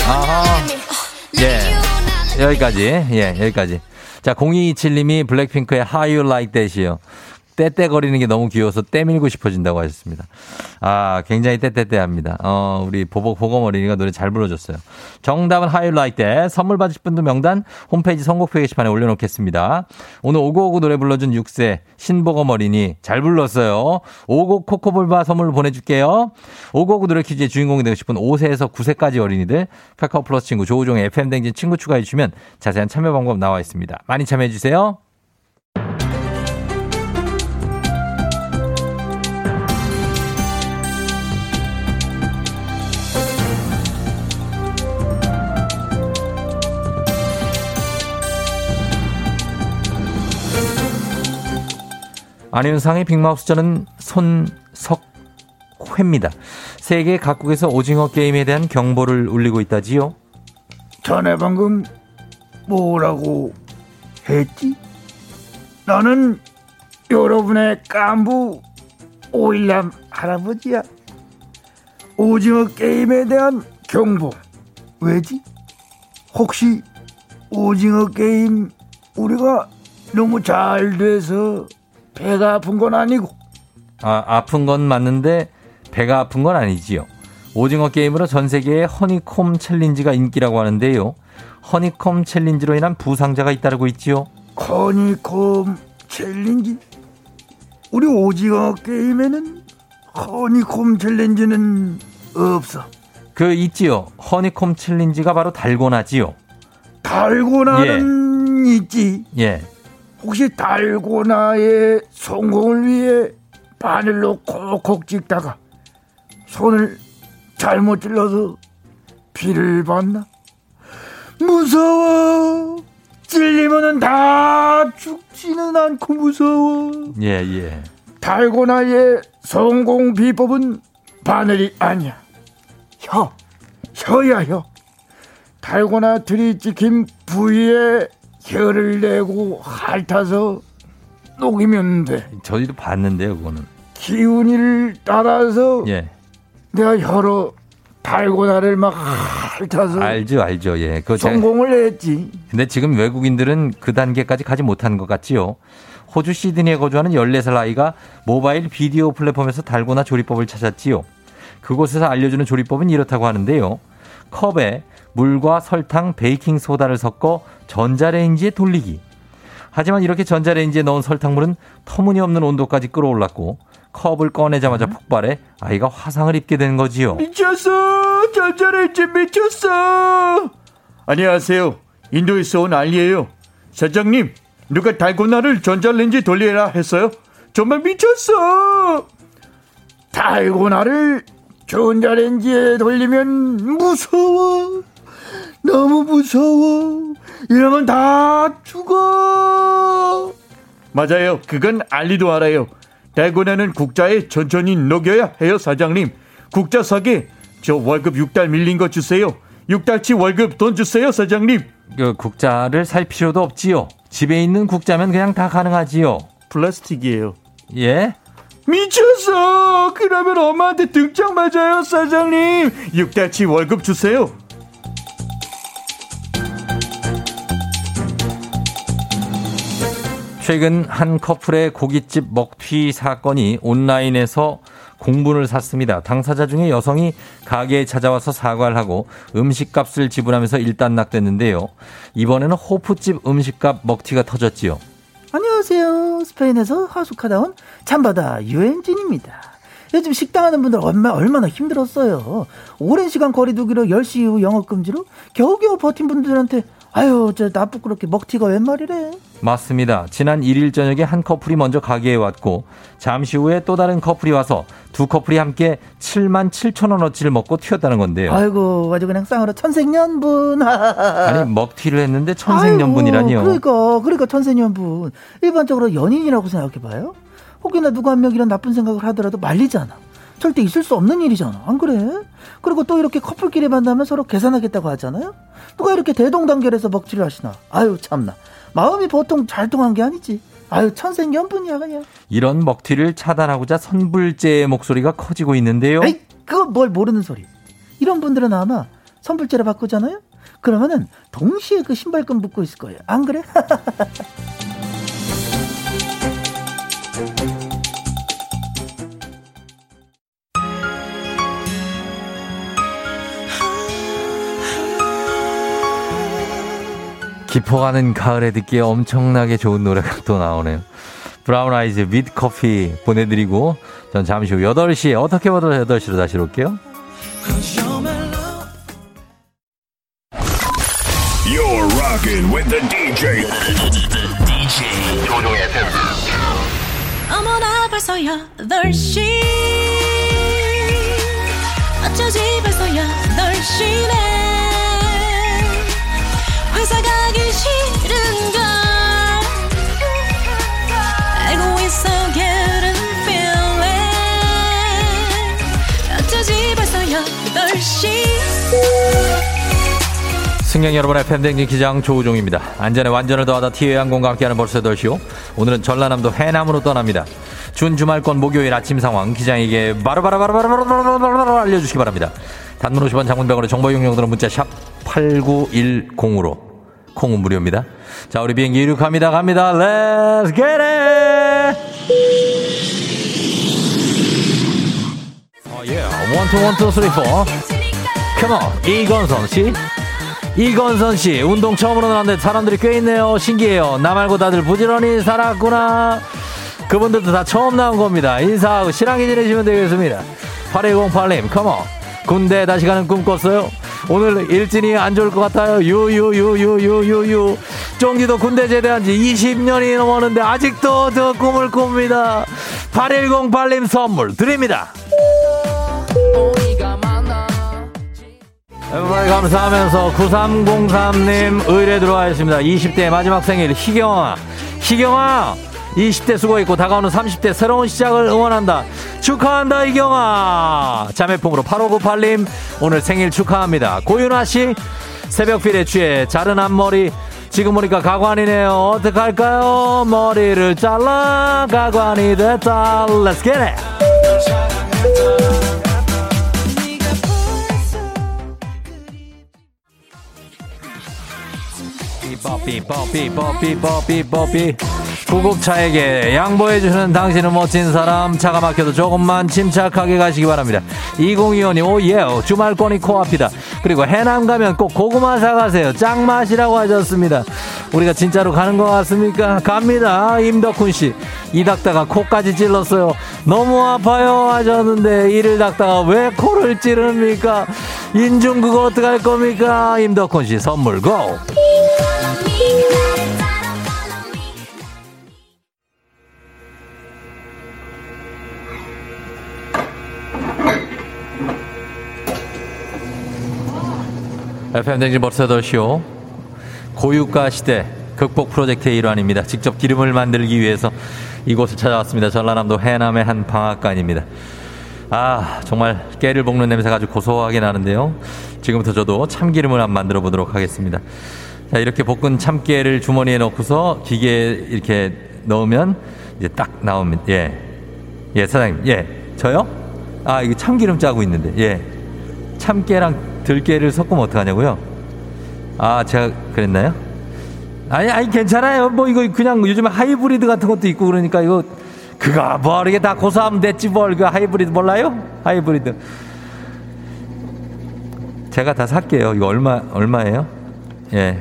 아하. 예. 여기까지. 예, 여기까지. 자, 공이이칠 님이 블랙핑크의 How You Like That이요. 떼떼거리는 게 너무 귀여워서 떼 밀고 싶어진다고 하셨습니다. 아, 굉장히 떼떼떼합니다. 어, 우리 보복 보검 어린이가 노래 잘 불러줬어요. 정답은 How You Like That. 선물 받으실 분도 명단 홈페이지 선곡표 게시판에 올려놓겠습니다. 오늘 오구오구 노래 불러준 육 세 신보검 어린이 잘 불렀어요. 오구 코코볼바 선물 보내줄게요. 오구오구 노래 퀴즈의 주인공이 되고 싶은 오 세에서 구 세까지 어린이들 카카오 플러스 친구 조우종의 에프엠 댕진 친구 추가해 주시면 자세한 참여 방법 나와 있습니다. 많이 참여해 주세요. 안윤상의 빅마우스 저는 손석회입니다. 세계 각국에서 오징어 게임에 대한 경보를 울리고 있다지요. 자네 방금 뭐라고 했지? 나는 여러분의 깐부 오일남 할아버지야. 오징어 게임에 대한 경보 왜지? 혹시 오징어 게임 우리가 너무 잘 돼서 배가 아픈 건 아니고. 아, 아픈 건 맞는데 배가 아픈 건 아니지요. 오징어 게임으로 전 세계에 허니콤 챌린지가 인기라고 하는데요. 허니콤 챌린지로 인한 부상자가 잇따르고 있지요. 허니콤 챌린지? 우리 오징어 게임에는 허니콤 챌린지는 없어. 그 있지요. 허니콤 챌린지가 바로 달고나지요. 달고나는 예. 있지. 예. 혹시 달고나의 성공을 위해 바늘로 콕콕 찍다가 손을 잘못 찔러서 피를 봤나? 무서워. 찔리면은 다 죽지는 않고 무서워. 예, 예. 달고나의 성공 비법은 바늘이 아니야. 혀. 혀야 혀. 달고나 들이 찍힌 부위에 혀를 내고 핥아서 녹이면 돼. 저희도 봤는데요, 그거는. 기운이를 따라서 예. 내가 혀로 달고나를 막 핥아서. 알죠, 알죠. 예, 그 성공을 제가... 했지. 근데 지금 외국인들은 그 단계까지 가지 못한 것 같지요. 호주 시드니에 거주하는 열네 살 아이가 모바일 비디오 플랫폼에서 달고나 조리법을 찾았지요. 그곳에서 알려주는 조리법은 이렇다고 하는데요. 컵에 물과 설탕, 베이킹소다를 섞어 전자레인지에 돌리기. 하지만 이렇게 전자레인지에 넣은 설탕물은 터무니없는 온도까지 끌어올랐고 컵을 꺼내자마자 폭발해 아이가 화상을 입게 된 거지요. 미쳤어. 전자레인지 미쳤어. 안녕하세요. 인도에서 온 알리예요. 사장님, 누가 달고나를 전자레인지에 돌리라 했어요? 정말 미쳤어. 달고나를 전자레인지에 돌리면 무서워. 너무 무서워. 이러면 다 죽어. 맞아요. 그건 알리도 알아요. 달고나는 국자에 천천히 녹여야 해요, 사장님. 국자 사게. 저 월급 육 달 밀린 거 주세요. 육 달치 월급 돈 주세요, 사장님. 그 국자를 살 필요도 없지요. 집에 있는 국자면 그냥 다 가능하지요. 플라스틱이에요. 예? 미쳤어. 그러면 엄마한테 등짝 맞아요, 사장님. 육 달치 월급 주세요. 최근 한 커플의 고깃집 먹튀 사건이 온라인에서 공분을 샀습니다. 당사자 중에 여성이 가게에 찾아와서 사과를 하고 음식값을 지불하면서 일단락됐는데요. 이번에는 호프집 음식값 먹튀가 터졌지요. 안녕하세요. 스페인에서 하숙하다 온 잠바다 유엔진입니다. 요즘 식당하는 분들 얼마, 얼마나 힘들었어요. 오랜 시간 거리 두기로 열 시 이후 영업금지로 겨우겨우 버틴 분들한테 아유 저 나 부끄럽게 먹튀가 웬 말이래. 맞습니다. 지난 일 일 저녁에 한 커플이 먼저 가게에 왔고 잠시 후에 또 다른 커플이 와서 두 커플이 함께 칠만 칠천 원어치를 먹고 튀었다는 건데요. 아이고 아주 그냥 쌍으로 천생연분. 아니 먹튀를 했는데 천생연분이라니요. 아이고, 그러니까 그러니까 천생연분. 일반적으로 연인이라고 생각해봐요. 혹이나 누구 한 명 이런 나쁜 생각을 하더라도 말리잖아. 절대 있을 수 없는 일이잖아. 안 그래? 그리고 또 이렇게 커플끼리 만나면 서로 계산하겠다고 하잖아요. 누가 이렇게 대동단결해서 먹튀를 하시나. 아유 참나. 마음이 보통 잘 통한 게 아니지. 아유 천생연분이야 그냥. 이런 먹튀를 차단하고자 선불제의 목소리가 커지고 있는데요. 에이 그거 뭘 모르는 소리. 이런 분들은 아마 선불제로 바꾸잖아요. 그러면은 동시에 그 신발끈 묶고 있을 거예요. 안 그래? 깊어가는 가을에 듣기에 엄청나게 좋은 노래가 또 나오네요. 브라운 아이즈 윗 커피 보내드리고 전 잠시 후 여덟 시에 어떻게 봐도 여덟 시로 다시 올게요. You're rocking with the 디제이. 디제이 조종의 팬. 어머나 벌써 여덟 시 어쩌지 벌써 여덟 시네 회사 가기 싫은걸 알고 있어 getting feeling 어쩌지 벌써 여덟 시 승객 여러분의 팬댕진 기장 조우종입니다. 안전에 완전을 더하다 티웨이항공과 함께하는 벌써 여덟 시요. 오늘은 전라남도 해남으로 떠납니다. 준주말권 목요일 아침 상황 기장에게 바로바로바로바로바로바로 알려주시기 바랍니다. 단문 오십 원 장문백원의 정보 이용료들은 문자 샵 팔구일공으로 콩은 무료입니다. 자, 우리 비행기 이륙합니다. 갑니다. Let's get it! 어, 예. 일, 이, 일, 이, 삼, 사. Come on. 이건선 씨. 이건선 씨. 운동 처음으로 나왔는데 사람들이 꽤 있네요. 신기해요. 나 말고 다들 부지런히 살았구나. 그분들도 다 처음 나온 겁니다. 인사하고 신랑이 지내시면 되겠습니다. 팔일공팔 님. Come on. 군대 다시 가는 꿈 꿨어요. 오늘 일진이 안 좋을 것 같아요. 유유유유유유유 쫑지도 군대 제대한 지 이십 년이 넘었는데 아직도 저 꿈을 꿉니다. 팔일공팔 님 선물 드립니다. 여러분 감사하면서 구삼공삼 님 의뢰 들어와 있습니다. 이십 대 마지막 생일 희경아 희경아 이십 대 수고했고 다가오는 삼십 대 새로운 시작을 응원한다. 축하한다 이경아. 자매품으로 팔오구팔 님 오늘 생일 축하합니다. 고윤아씨 새벽필에 취해 자른 앞머리 지금 보니까 가관이네요. 어떡할까요 머리를 잘라 가관이 됐다. Let's get it. 삐뽀삐 뽀삐 뽀삐 뽀삐 뽀삐 구급차에게 양보해주는 당신은 멋진 사람. 차가 막혀도 조금만 침착하게 가시기 바랍니다. 이공이오 님 오예 주말권이 코앞이다. 그리고 해남 가면 꼭 고구마 사가세요. 짱맛이라고 하셨습니다. 우리가 진짜로 가는 것 같습니까? 갑니다. 임덕훈씨 이 닦다가 코까지 찔렀어요. 너무 아파요 하셨는데 이를 닦다가 왜 코를 찌릅니까? 인중 그거 어떡할 겁니까? 임덕훈씨 선물 고. 에프엠 대행진 벌써 여덟 시요. 고유가 시대 극복 프로젝트의 일환입니다. 직접 기름을 만들기 위해서 이곳을 찾아왔습니다. 전라남도 해남의 한 방앗간입니다. 아 정말 깨를 볶는 냄새가 아주 고소하게 나는데요. 지금부터 저도 참기름을 한번 만들어 보도록 하겠습니다. 자, 이렇게 볶은 참깨를 주머니에 넣고서 기계에 이렇게 넣으면 이제 딱 나옵니다. 예, 예 사장님. 예, 저요? 아 이거 참기름 짜고 있는데. 예, 참깨랑 들깨를 섞으면 어떡하냐고요? 아, 제가 그랬나요? 아니, 아니, 괜찮아요. 뭐, 이거 그냥 요즘에 하이브리드 같은 것도 있고 그러니까 이거 그가 머리에 다 고소하면 됐지 뭘. 그 하이브리드 몰라요? 하이브리드 제가 다 살게요. 이거 얼마, 얼마예요? 예,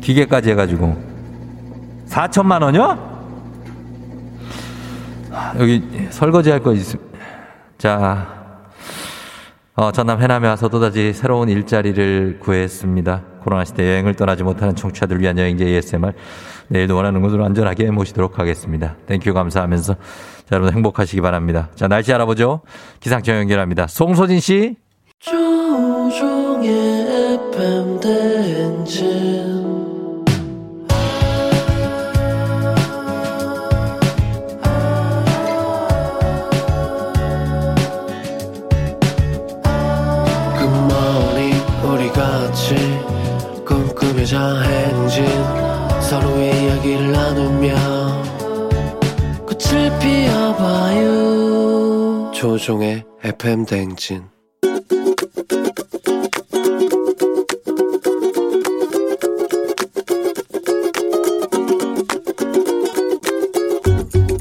기계까지 해가지고 사천만 원이요? 여기 설거지 할 거 있음. 자, 어, 전남 해남에 와서 또다시 새로운 일자리를 구했습니다. 코로나 시대 여행을 떠나지 못하는 청취자들 위한 여행지 에이에스엠알, 내일도 원하는 곳으로 안전하게 모시도록 하겠습니다. 땡큐 감사하면서 자, 여러분 행복하시기 바랍니다. 자, 날씨 알아보죠. 기상청 연결합니다. 송소진 씨. 행진 서로의 이야기를 나누며 꽃을 피워봐요. 조종의 에프엠 대행진.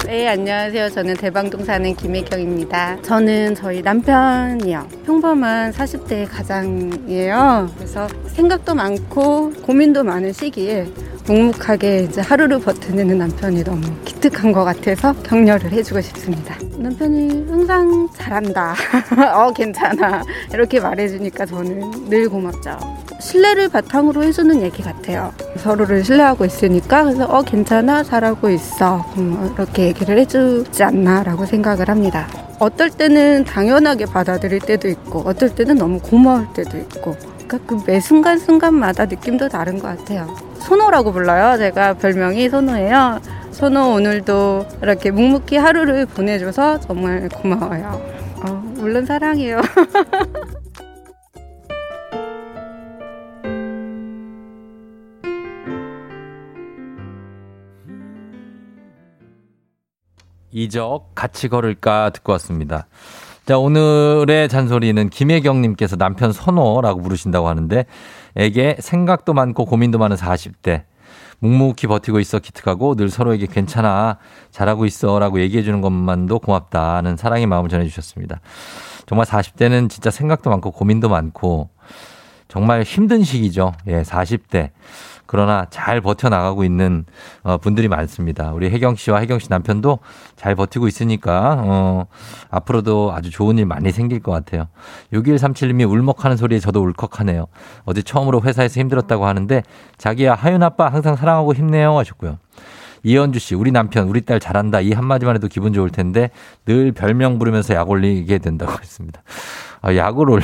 네, 안녕하세요. 저는 대방동 사는 김혜경입니다. 저는 저희 남편이요. 평범한 사십 대 가장이에요. 그래서 생각도 많고 고민도 많은 시기에 묵묵하게 이제 하루를 버텨내는 남편이 너무 기특한 것 같아서 격려를 해주고 싶습니다. 남편이 항상 잘한다, 어 괜찮아 이렇게 말해주니까 저는 늘 고맙죠. 신뢰를 바탕으로 해주는 얘기 같아요. 서로를 신뢰하고 있으니까 그래서 어 괜찮아 잘하고 있어 음, 이렇게 얘기를 해주지 않나라고 생각을 합니다. 어떨 때는 당연하게 받아들일 때도 있고 어떨 때는 너무 고마울 때도 있고, 그러니까 그 매 순간순간마다 느낌도 다른 것 같아요. 소노라고 불러요. 제가 별명이 소노예요. 소노 오늘도 이렇게 묵묵히 하루를 보내줘서 정말 고마워요. 어, 물론 사랑해요. 이적 같이 걸을까 듣고 왔습니다. 자, 오늘의 잔소리는 김혜경님께서 남편 선호라고 부르신다고 하는데, 에게 생각도 많고 고민도 많은 사십 대. 묵묵히 버티고 있어 기특하고 늘 서로에게 괜찮아 잘하고 있어 라고 얘기해 주는 것만도 고맙다는 사랑의 마음을 전해주셨습니다. 정말 사십 대는 진짜 생각도 많고 고민도 많고 정말 힘든 시기죠. 예, 사십 대. 그러나 잘 버텨나가고 있는 분들이 많습니다. 우리 혜경 씨와 혜경 씨 남편도 잘 버티고 있으니까 어, 앞으로도 아주 좋은 일 많이 생길 것 같아요. 육일삼칠님이 울먹하는 소리에 저도 울컥하네요. 어제 처음으로 회사에서 힘들었다고 하는데 자기야 하윤 아빠 항상 사랑하고 힘내요 하셨고요. 이현주 씨, 우리 남편 우리 딸 잘한다 이 한마디만 해도 기분 좋을 텐데 늘 별명 부르면서 약 올리게 된다고 했습니다. 아, 약을 올려.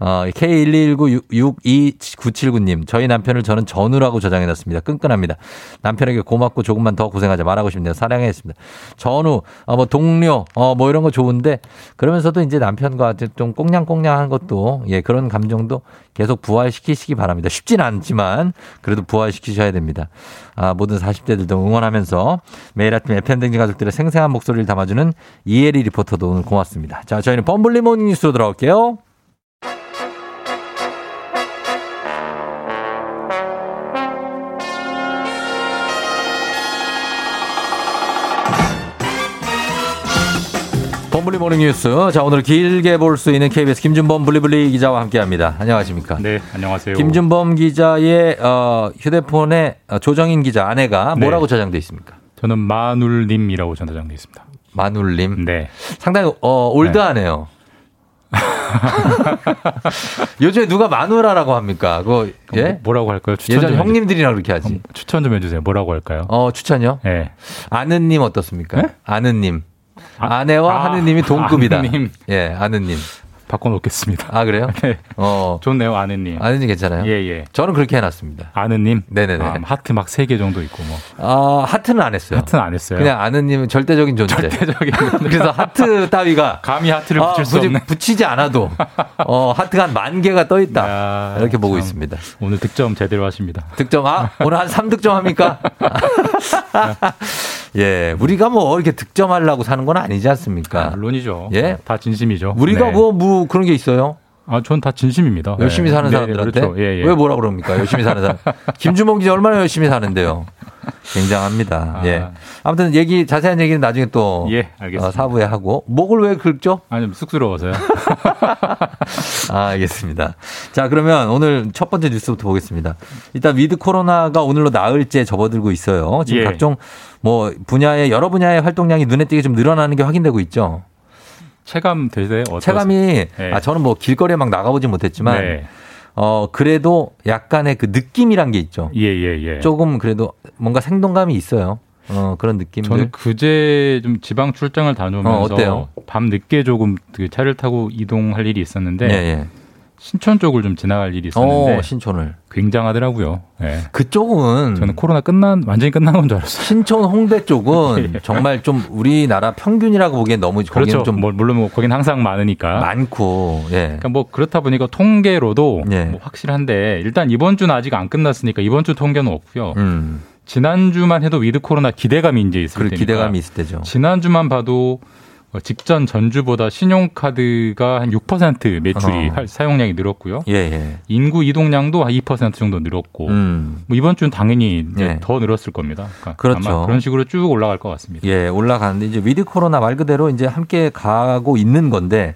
어, 케이 일이일구 육이구칠구님, 저희 남편을 저는 전우라고 저장해놨습니다. 끈끈합니다. 남편에게 고맙고 조금만 더 고생하자 말하고 싶네요. 사랑했습니다. 전우, 어, 뭐 동료, 어, 뭐 이런 거 좋은데 그러면서도 이제 남편과 좀 꽁냥꽁냥한 것도, 예, 그런 감정도 계속 부활시키시기 바랍니다. 쉽진 않지만 그래도 부활시키셔야 됩니다. 아, 모든 사십 대들도 응원하면서 매일 아침 에프엠댕진 가족들의 생생한 목소리를 담아주는 이혜리 리포터도 오늘 고맙습니다. 자, 저희는 범블리 모닝 뉴스로 돌아올게요. 범블리 모닝 뉴스. 자, 오늘 길게 볼 수 있는 케이비에스 김준범 블리블리 기자와 함께합니다. 안녕하십니까? 네, 안녕하세요. 김준범 기자의 어, 휴대폰에 조정인 기자 아내가 뭐라고 네. 저장돼 있습니까? 저는 마눌님이라고 저장돼 있습니다. 마눌님. 네. 상당히 어, 올드하네요. 네. 요즘에 누가 마누라라고 합니까? 그거 예? 뭐라고 할까요? 추천 예전 형님들이랑 그렇게 하지. 추천 좀 해주세요. 뭐라고 할까요? 어, 추천요? 네. 아느님 어떻습니까? 네? 아느님. 아, 아내와 아, 하느님이 동급이다. 아느님. 예, 아느님. 바꿔놓겠습니다. 아, 그래요? 네. 어. 좋네요, 아느님. 아느님 괜찮아요? 예, 예. 저는 그렇게 해놨습니다. 아느님? 네네네. 아, 하트 막 세 개 정도 있고 뭐. 아, 하트는 안 했어요. 하트는 안 했어요. 그냥 아느님은 절대적인 존재. 절대적인 존재. 그래서 하트 따위가. 감히 하트를 아, 붙일 수 없는. 붙이지 않아도. 어, 하트가 한 만 개가 떠있다. 이렇게 보고 있습니다. 오늘 득점 제대로 하십니다. 득점, 아, 오늘 한 삼 득점 합니까? 예, 우리가 뭐 이렇게 득점하려고 사는 건 아니지 않습니까? 아, 물론이죠. 예, 다 진심이죠. 우리가 네. 뭐, 뭐 그런 게 있어요? 아, 전 다 진심입니다. 열심히 네. 사는 네, 사람들한테 네, 그렇죠. 예, 예. 왜 뭐라 그럽니까? 열심히 사는 사람. 김준범 기자 얼마나 열심히 사는데요. 굉장합니다. 아. 예. 아무튼 얘기, 자세한 얘기는 나중에 또. 예, 알겠습니다. 어, 사부에 하고. 목을 왜 긁죠? 아니, 쑥스러워서요. 아, 알겠습니다. 자, 그러면 오늘 첫 번째 뉴스부터 보겠습니다. 일단 위드 코로나가 오늘로 나흘째 접어들고 있어요. 지금 예. 각종 뭐 분야의, 여러 분야의 활동량이 눈에 띄게 좀 늘어나는 게 확인되고 있죠. 체감 되세요? 어떠세요? 체감이, 네. 아, 저는 뭐 길거리에 막 나가보진 못했지만. 네. 어, 그래도 약간의 그 느낌이란 게 있죠. 예, 예, 예. 조금 그래도 뭔가 생동감이 있어요. 어, 그런 느낌들. 저는 그제 좀 지방 출장을 다녀오면서 어, 어때요? 밤 늦게 조금 그 차를 타고 이동할 일이 있었는데. 예, 예. 신촌 쪽을 좀 지나갈 일이 있었는데. 어, 신촌을. 굉장하더라고요. 예. 그쪽은. 저는 코로나 끝난, 완전히 끝난 건 줄 알았어요. 신촌 홍대 쪽은 예. 정말 좀 우리나라 평균이라고 보기엔 너무. 그렇죠. 좀 뭐, 물론 뭐 거긴 항상 많으니까. 많고. 예. 그러니까 뭐 그렇다 보니까 통계로도 예. 뭐 확실한데 일단 이번 주는 아직 안 끝났으니까 이번 주 통계는 없고요. 음. 지난주만 해도 위드 코로나 기대감이 이제 있을 때니까. 기대감이 있을 때죠. 지난주만 봐도 직전 전주보다 신용카드가 한 육 퍼센트 매출이 어. 사용량이 늘었고요. 예, 예. 인구 이동량도 한 이 퍼센트 정도 늘었고 음. 뭐 이번 주는 당연히 이제 예. 더 늘었을 겁니다. 그러니까 그렇죠. 아마 그런 식으로 쭉 올라갈 것 같습니다. 예, 올라가는데 이제 위드 코로나 말 그대로 이제 함께 가고 있는 건데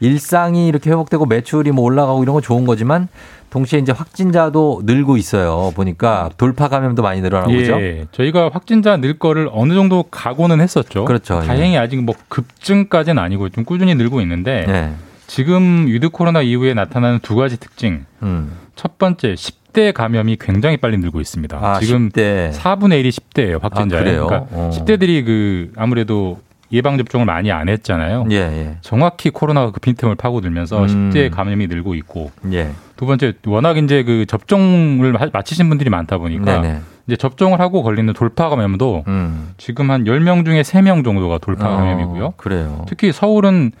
일상이 이렇게 회복되고 매출이 뭐 올라가고 이런 건 좋은 거지만 동시에 이제 확진자도 늘고 있어요. 보니까 돌파 감염도 많이 늘어나고 예, 있죠. 저희가 확진자 늘 거를 어느 정도 각오는 했었죠. 그렇죠. 다행히 예. 아직 뭐 급증까지는 아니고 좀 꾸준히 늘고 있는데 예. 지금 위드 코로나 이후에 나타나는 두 가지 특징. 음. 첫 번째 십 대 감염이 굉장히 빨리 늘고 있습니다. 아, 지금 십 대. 사분의 일이 십 대예요. 확진자예요. 아, 그래요? 그러니까 어. 십 대들이 그 아무래도 예방 접종을 많이 안 했잖아요. 예, 예. 정확히 코로나가 그 빈틈을 파고들면서 음. 십 대 감염이 늘고 있고 예. 두 번째 워낙 이제 그 접종을 마치신 분들이 많다 보니까 네네. 이제 접종을 하고 걸리는 돌파 감염도 음. 지금 한 열 명 중에 세 명 정도가 돌파 어, 감염이고요. 그래요. 특히 서울은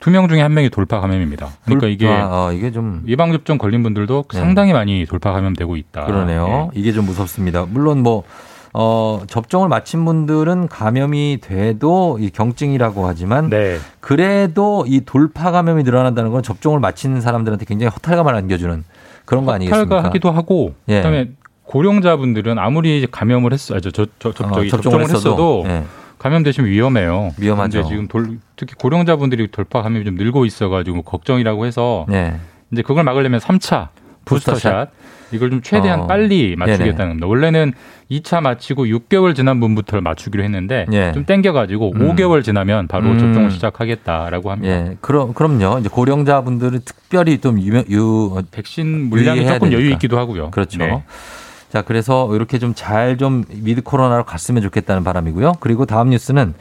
두 명 중에 한 명이 돌파 감염입니다. 그러니까 돌파, 이게, 아, 이게 좀 예방 접종 걸린 분들도 네. 상당히 많이 돌파 감염되고 있다. 그러네요. 예. 이게 좀 무섭습니다. 물론 뭐 어, 접종을 마친 분들은 감염이 돼도 이 경증이라고 하지만 네. 그래도 이 돌파 감염이 늘어난다는 건 접종을 마친 사람들한테 굉장히 허탈감을 안겨주는 그런 거 아니겠습니까? 허탈감하기도 하고 예. 그다음에 고령자분들은 아무리 감염을 했어, 저, 저, 저, 저, 어, 접종을, 접종을 했어도, 했어도 예. 감염되시면 위험해요. 위험하죠. 지금 돌, 특히 고령자분들이 돌파 감염이 좀 늘고 있어가지고 걱정이라고 해서 예. 이제 그걸 막으려면 삼 차 부스터샷. 이걸 좀 최대한 어. 빨리 맞추겠다는 네네. 겁니다. 원래는 이 차 맞추고 육 개월 지난 분부터 맞추기로 했는데 예. 좀 땡겨가지고 음. 오 개월 지나면 바로 음. 접종을 시작하겠다라고 합니다. 예. 그럼, 그럼요. 이제 고령자분들은 특별히 좀 유명, 유, 백신 물량이 조금 되니까. 여유 있기도 하고요. 그렇죠. 네. 자, 그래서 이렇게 좀 잘 좀 위드 코로나로 갔으면 좋겠다는 바람이고요. 그리고 다음 뉴스는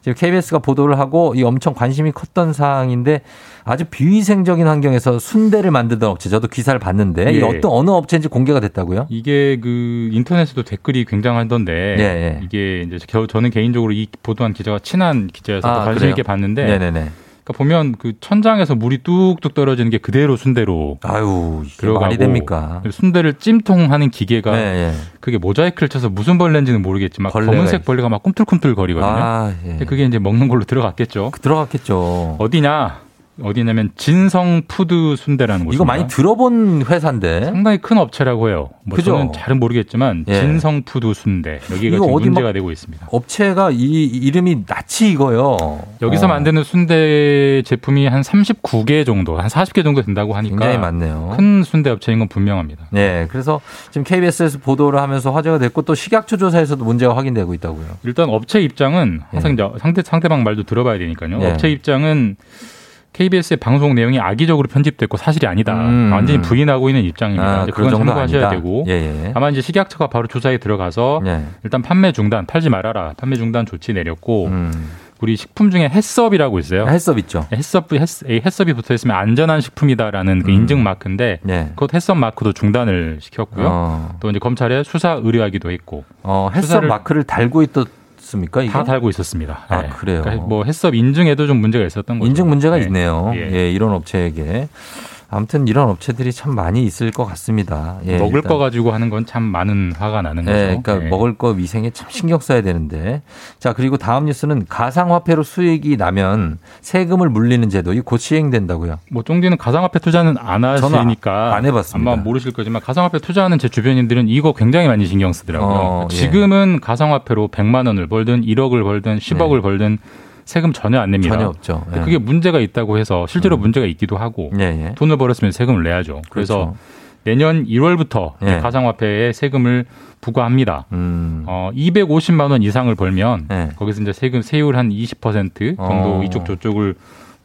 지금 케이비에스가 보도를 하고 이 엄청 관심이 컸던 사항인데 아주 비위생적인 환경에서 순대를 만들던 업체, 저도 기사를 봤는데 예. 이 어떤 어느 업체인지 공개가 됐다고요? 이게 그 인터넷에도 댓글이 굉장하던데 예. 이게 이제 저는 개인적으로 이 보도한 기자가 친한 기자여서 아, 관심 있게 봤는데 네네네. 그러니까 보면 그 천장에서 물이 뚝뚝 떨어지는 게 그대로 순대로 아유, 들어가고 말이 됩니까? 순대를 찜통하는 기계가 네, 네. 그게 모자이크를 쳐서 무슨 벌레인지는 모르겠지만 검은색 있... 벌레가 막 꿈틀꿈틀 거리거든요. 아, 예. 근데 그게 이제 먹는 걸로 들어갔겠죠. 들어갔겠죠. 어디냐? 어디냐면 진성푸드순대라는 곳입니다. 이거 많이 들어본 회사인데 상당히 큰 업체라고 해요. 뭐 그죠? 저는 잘은 모르겠지만 예. 진성푸드순대 여기가 지금 문제가 되고 있습니다. 업체가 이 이름이 낯이 이거요. 여기서 어. 만드는 순대 제품이 한 삼십구 개 정도, 한 사십 개 정도 된다고 하니까 굉장히 많네요. 큰 순대 업체인 건 분명합니다. 네, 그래서 지금 케이비에스에서 보도를 하면서 화제가 됐고 또 식약처 조사에서도 문제가 확인되고 있다고요. 일단 업체 입장은 항상 예. 상대 상대방 말도 들어봐야 되니까요. 예. 업체 입장은 케이비에스의 방송 내용이 악의적으로 편집됐고 사실이 아니다. 음. 완전히 부인하고 있는 입장입니다. 아, 그건 참고하셔야 아니다. 되고 예, 예. 다만 이제 식약처가 바로 조사에 들어가서 예. 일단 판매 중단, 팔지 말아라. 판매 중단 조치 내렸고 음. 우리 식품 중에 햇섭이라고 있어요. 햇섭 있죠. 햇섭, 햇섭이 붙어있으면 안전한 식품이다라는 음. 그 인증 마크인데 예. 그것 햇섭 마크도 중단을 시켰고요. 어. 또 이제 검찰에 수사 의뢰하기도 했고 어, 햇섭 마크를 달고 있던 습니까? 다 달고 있었습니다. 아, 네. 그래요. 그러니까 뭐 햇섭 인증에도 좀 문제가 있었던 거죠. 인증 문제가 네. 있네요. 예. 예, 이런 업체에게 아무튼 이런 업체들이 참 많이 있을 것 같습니다. 예, 먹을 일단. 거 가지고 하는 건 참 많은 화가 나는 거죠. 예, 그러니까 예. 먹을 거 위생에 참 신경 써야 되는데. 자, 그리고 다음 뉴스는 가상화폐로 수익이 나면 세금을 물리는 제도, 이거 곧 시행된다고요. 뭐 쫑디는 가상화폐 투자는 안 하시니까. 안 해봤습니다. 아마 모르실 거지만 가상화폐 투자하는 제 주변인들은 이거 굉장히 많이 신경 쓰더라고요. 어, 예. 지금은 가상화폐로 백만 원을 벌든 일억을 벌든 십억을 예. 벌든 세금 전혀 안 냅니다. 전혀 없죠. 예. 그게 문제가 있다고 해서 실제로 음. 문제가 있기도 하고 예예. 돈을 벌었으면 세금을 내야죠. 그래서 그렇죠. 내년 일월부터 예. 가상화폐에 세금을 부과합니다. 음. 어, 이백오십만 원 이상을 벌면 예. 거기서 이제 세금 세율 한 이십 퍼센트 정도 오. 이쪽 저쪽을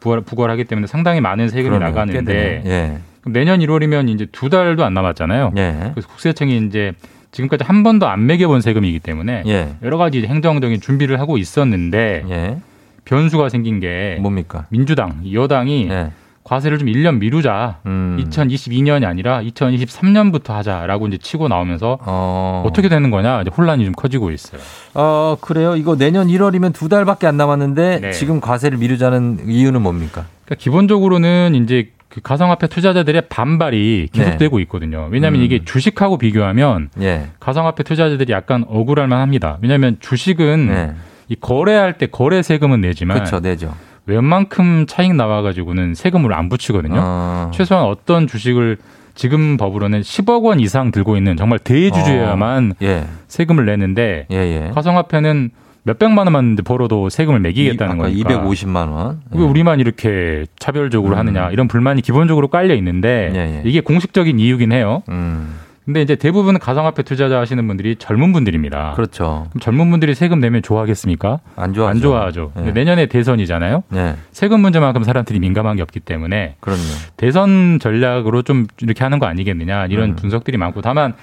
부과를 하기 때문에 상당히 많은 세금이 그러네요. 나가는데 예. 그럼 내년 일월이면 이제 두 달도 안 남았잖아요. 예. 그래서 국세청이 이제 지금까지 한 번도 안 매겨본 세금이기 때문에 예. 여러 가지 행정적인 준비를 하고 있었는데 예. 변수가 생긴 게 뭡니까? 민주당, 여당이 예. 과세를 좀 일 년 미루자. 음. 이천이십이 년이 아니라 이천이십삼 년부터 하자라고 이제 치고 나오면서 어. 어떻게 되는 거냐 이제 혼란이 좀 커지고 있어요. 어, 그래요? 이거 내년 일월이면 두 달밖에 안 남았는데 네. 지금 과세를 미루자는 이유는 뭡니까? 그러니까 기본적으로는 이제 그 가상화폐 투자자들의 반발이 계속되고 네. 있거든요. 왜냐하면 음. 이게 주식하고 비교하면 예. 가상화폐 투자자들이 약간 억울할 만합니다. 왜냐하면 주식은 네. 이 거래할 때 거래 세금은 내지만 그렇죠, 내죠. 웬만큼 차익 나와가지고는 세금을 안 붙이거든요. 어. 최소한 어떤 주식을 지금 법으로는 십억 원 이상 들고 있는 정말 대주주여야만 어. 예. 세금을 내는데 예, 예. 가상화폐는 몇백만 원만 벌어도 세금을 매기겠다는 거니까. 이백오십만 원. 예. 왜 우리만 이렇게 차별적으로 음. 하느냐 이런 불만이 기본적으로 깔려 있는데 예, 예. 이게 공식적인 이유긴 해요. 음. 근데 이제 대부분 가상화폐 투자자 하시는 분들이 젊은 분들입니다. 그렇죠. 그럼 젊은 분들이 세금 내면 좋아하겠습니까? 안 좋아하죠. 안 좋아하죠. 네. 내년에 대선이잖아요. 네. 세금 문제만큼 사람들이 민감한 게 없기 때문에 그럼요. 대선 전략으로 좀 이렇게 하는 거 아니겠느냐 이런 음. 분석들이 많고 다만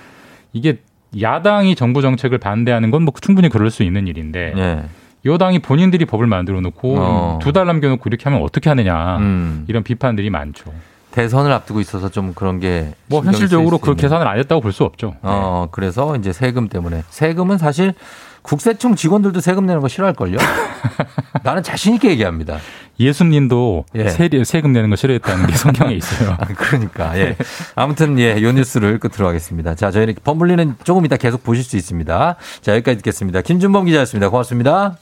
이게 야당이 정부 정책을 반대하는 건 뭐 충분히 그럴 수 있는 일인데 네. 여당이 본인들이 법을 만들어 놓고 어. 두 달 남겨놓고 이렇게 하면 어떻게 하느냐 음. 이런 비판들이 많죠. 대선을 앞두고 있어서 좀 그런 게 뭐 현실적으로 그 계산을 안 했다고 볼 수 없죠. 어, 그래서 이제 세금 때문에 세금은 사실 국세청 직원들도 세금 내는 거 싫어할걸요. 나는 자신 있게 얘기합니다. 예수님도 예. 세리, 세금 내는 거 싫어했다는 게 성경에 있어요. 아, 그러니까 예. 아무튼 예, 요 뉴스를 끝으로 하겠습니다. 자, 저희는 범블리는 조금 이따 계속 보실 수 있습니다. 자, 여기까지 듣겠습니다. 김준범 기자였습니다. 고맙습니다.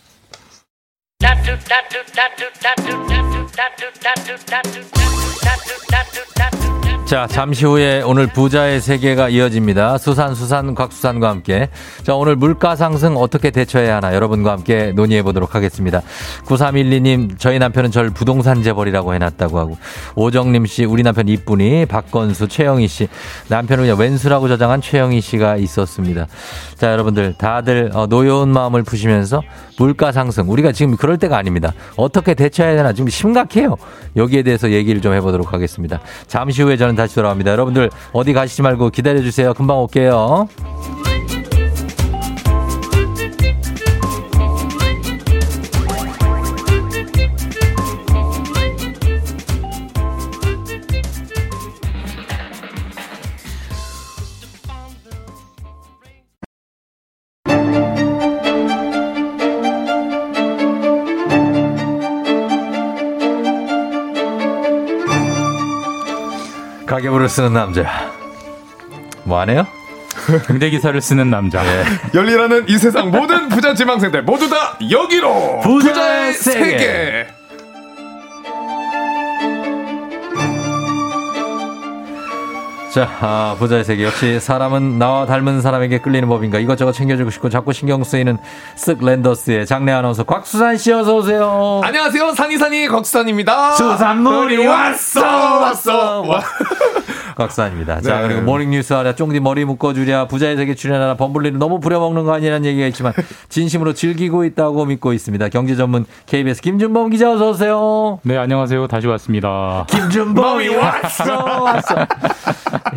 자, 잠시 후에 오늘 부자의 세계가 이어집니다. 수산, 수산, 곽수산과 함께. 자, 오늘 물가 상승 어떻게 대처해야 하나 여러분과 함께 논의해 보도록 하겠습니다. 구삼일이 님, 저희 남편은 절 부동산 재벌이라고 해놨다고 하고, 오정림 씨, 우리 남편 이쁜이, 박건수, 최영희 씨, 남편은 그냥 왼수라고 저장한 최영희 씨가 있었습니다. 자, 여러분들 다들 노여운 마음을 푸시면서 물가 상승, 우리가 지금 그럴 때가 아닙니다. 어떻게 대처해야 되나 지금 심각해요. 여기에 대해서 얘기를 좀 해보도록 하겠습니다. 잠시 후에 저는 다시 돌아옵니다. 여러분들 어디 가시지 말고 기다려주세요. 금방 올게요. 가계부를 쓰는 남자 뭐 안 해요? 경제기사를 쓰는 남자 네. 열리라는 이 세상 모든 부자 지망생들 모두 다 여기로 부자의, 부자의 세계. 세계 자, 아, 부자의 세계 역시 사람은 나와 닮은 사람에게 끌리는 법인가 이것저것 챙겨주고 싶고 자꾸 신경 쓰이는 쓱 랜더스의 장래 아나운서 곽수산 씨 어서 오세요. 안녕하세요. 산이산이 곽수산입니다. 수산물이 왔어 왔어 왔어 박사입니다. 네. 자, 그리고 모닝뉴스 하랴, 쫑디 머리 묶어주랴, 부자의 세계 출연하라, 범블리를 너무 부려먹는 거 아니라는 얘기가 있지만 진심으로 즐기고 있다고 믿고 있습니다. 경제 전문 케이비에스 김준범 기자 어서 오세요. 네, 안녕하세요. 다시 왔습니다. 김준범이 왔어, 왔어.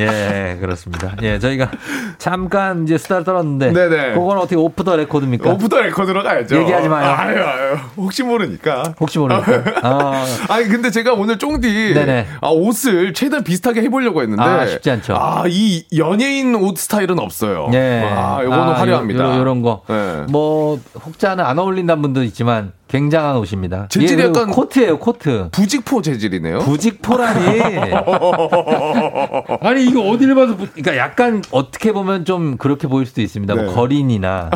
예, 그렇습니다. 예, 저희가 잠깐 이제 수다를 떨었는데, 네네. 그건 어떻게 오프 더 레코드입니까? 오프 더 레코드로 가야죠. 얘기하지 마요. 아유, 아유, 혹시 모르니까. 혹시 모르니까. 아, 아니 근데 제가 오늘 쫑디, 네네. 아, 옷을 최대한 비슷하게 해보려고 했는데. 있는데 아, 쉽지 않죠. 아, 이 연예인 옷 스타일은 없어요. 네. 아, 요거는 아, 화려합니다. 요, 요, 요런 거. 네. 뭐 혹자는 안 어울린다는 분도 있지만 굉장한 옷입니다. 재질이 예, 약간 코트예요, 코트. 부직포 재질이네요. 부직포라니. 아니 이거 어디를 봐도 부... 그러니까 약간 어떻게 보면 좀 그렇게 보일 수도 있습니다. 네. 뭐 거린이나.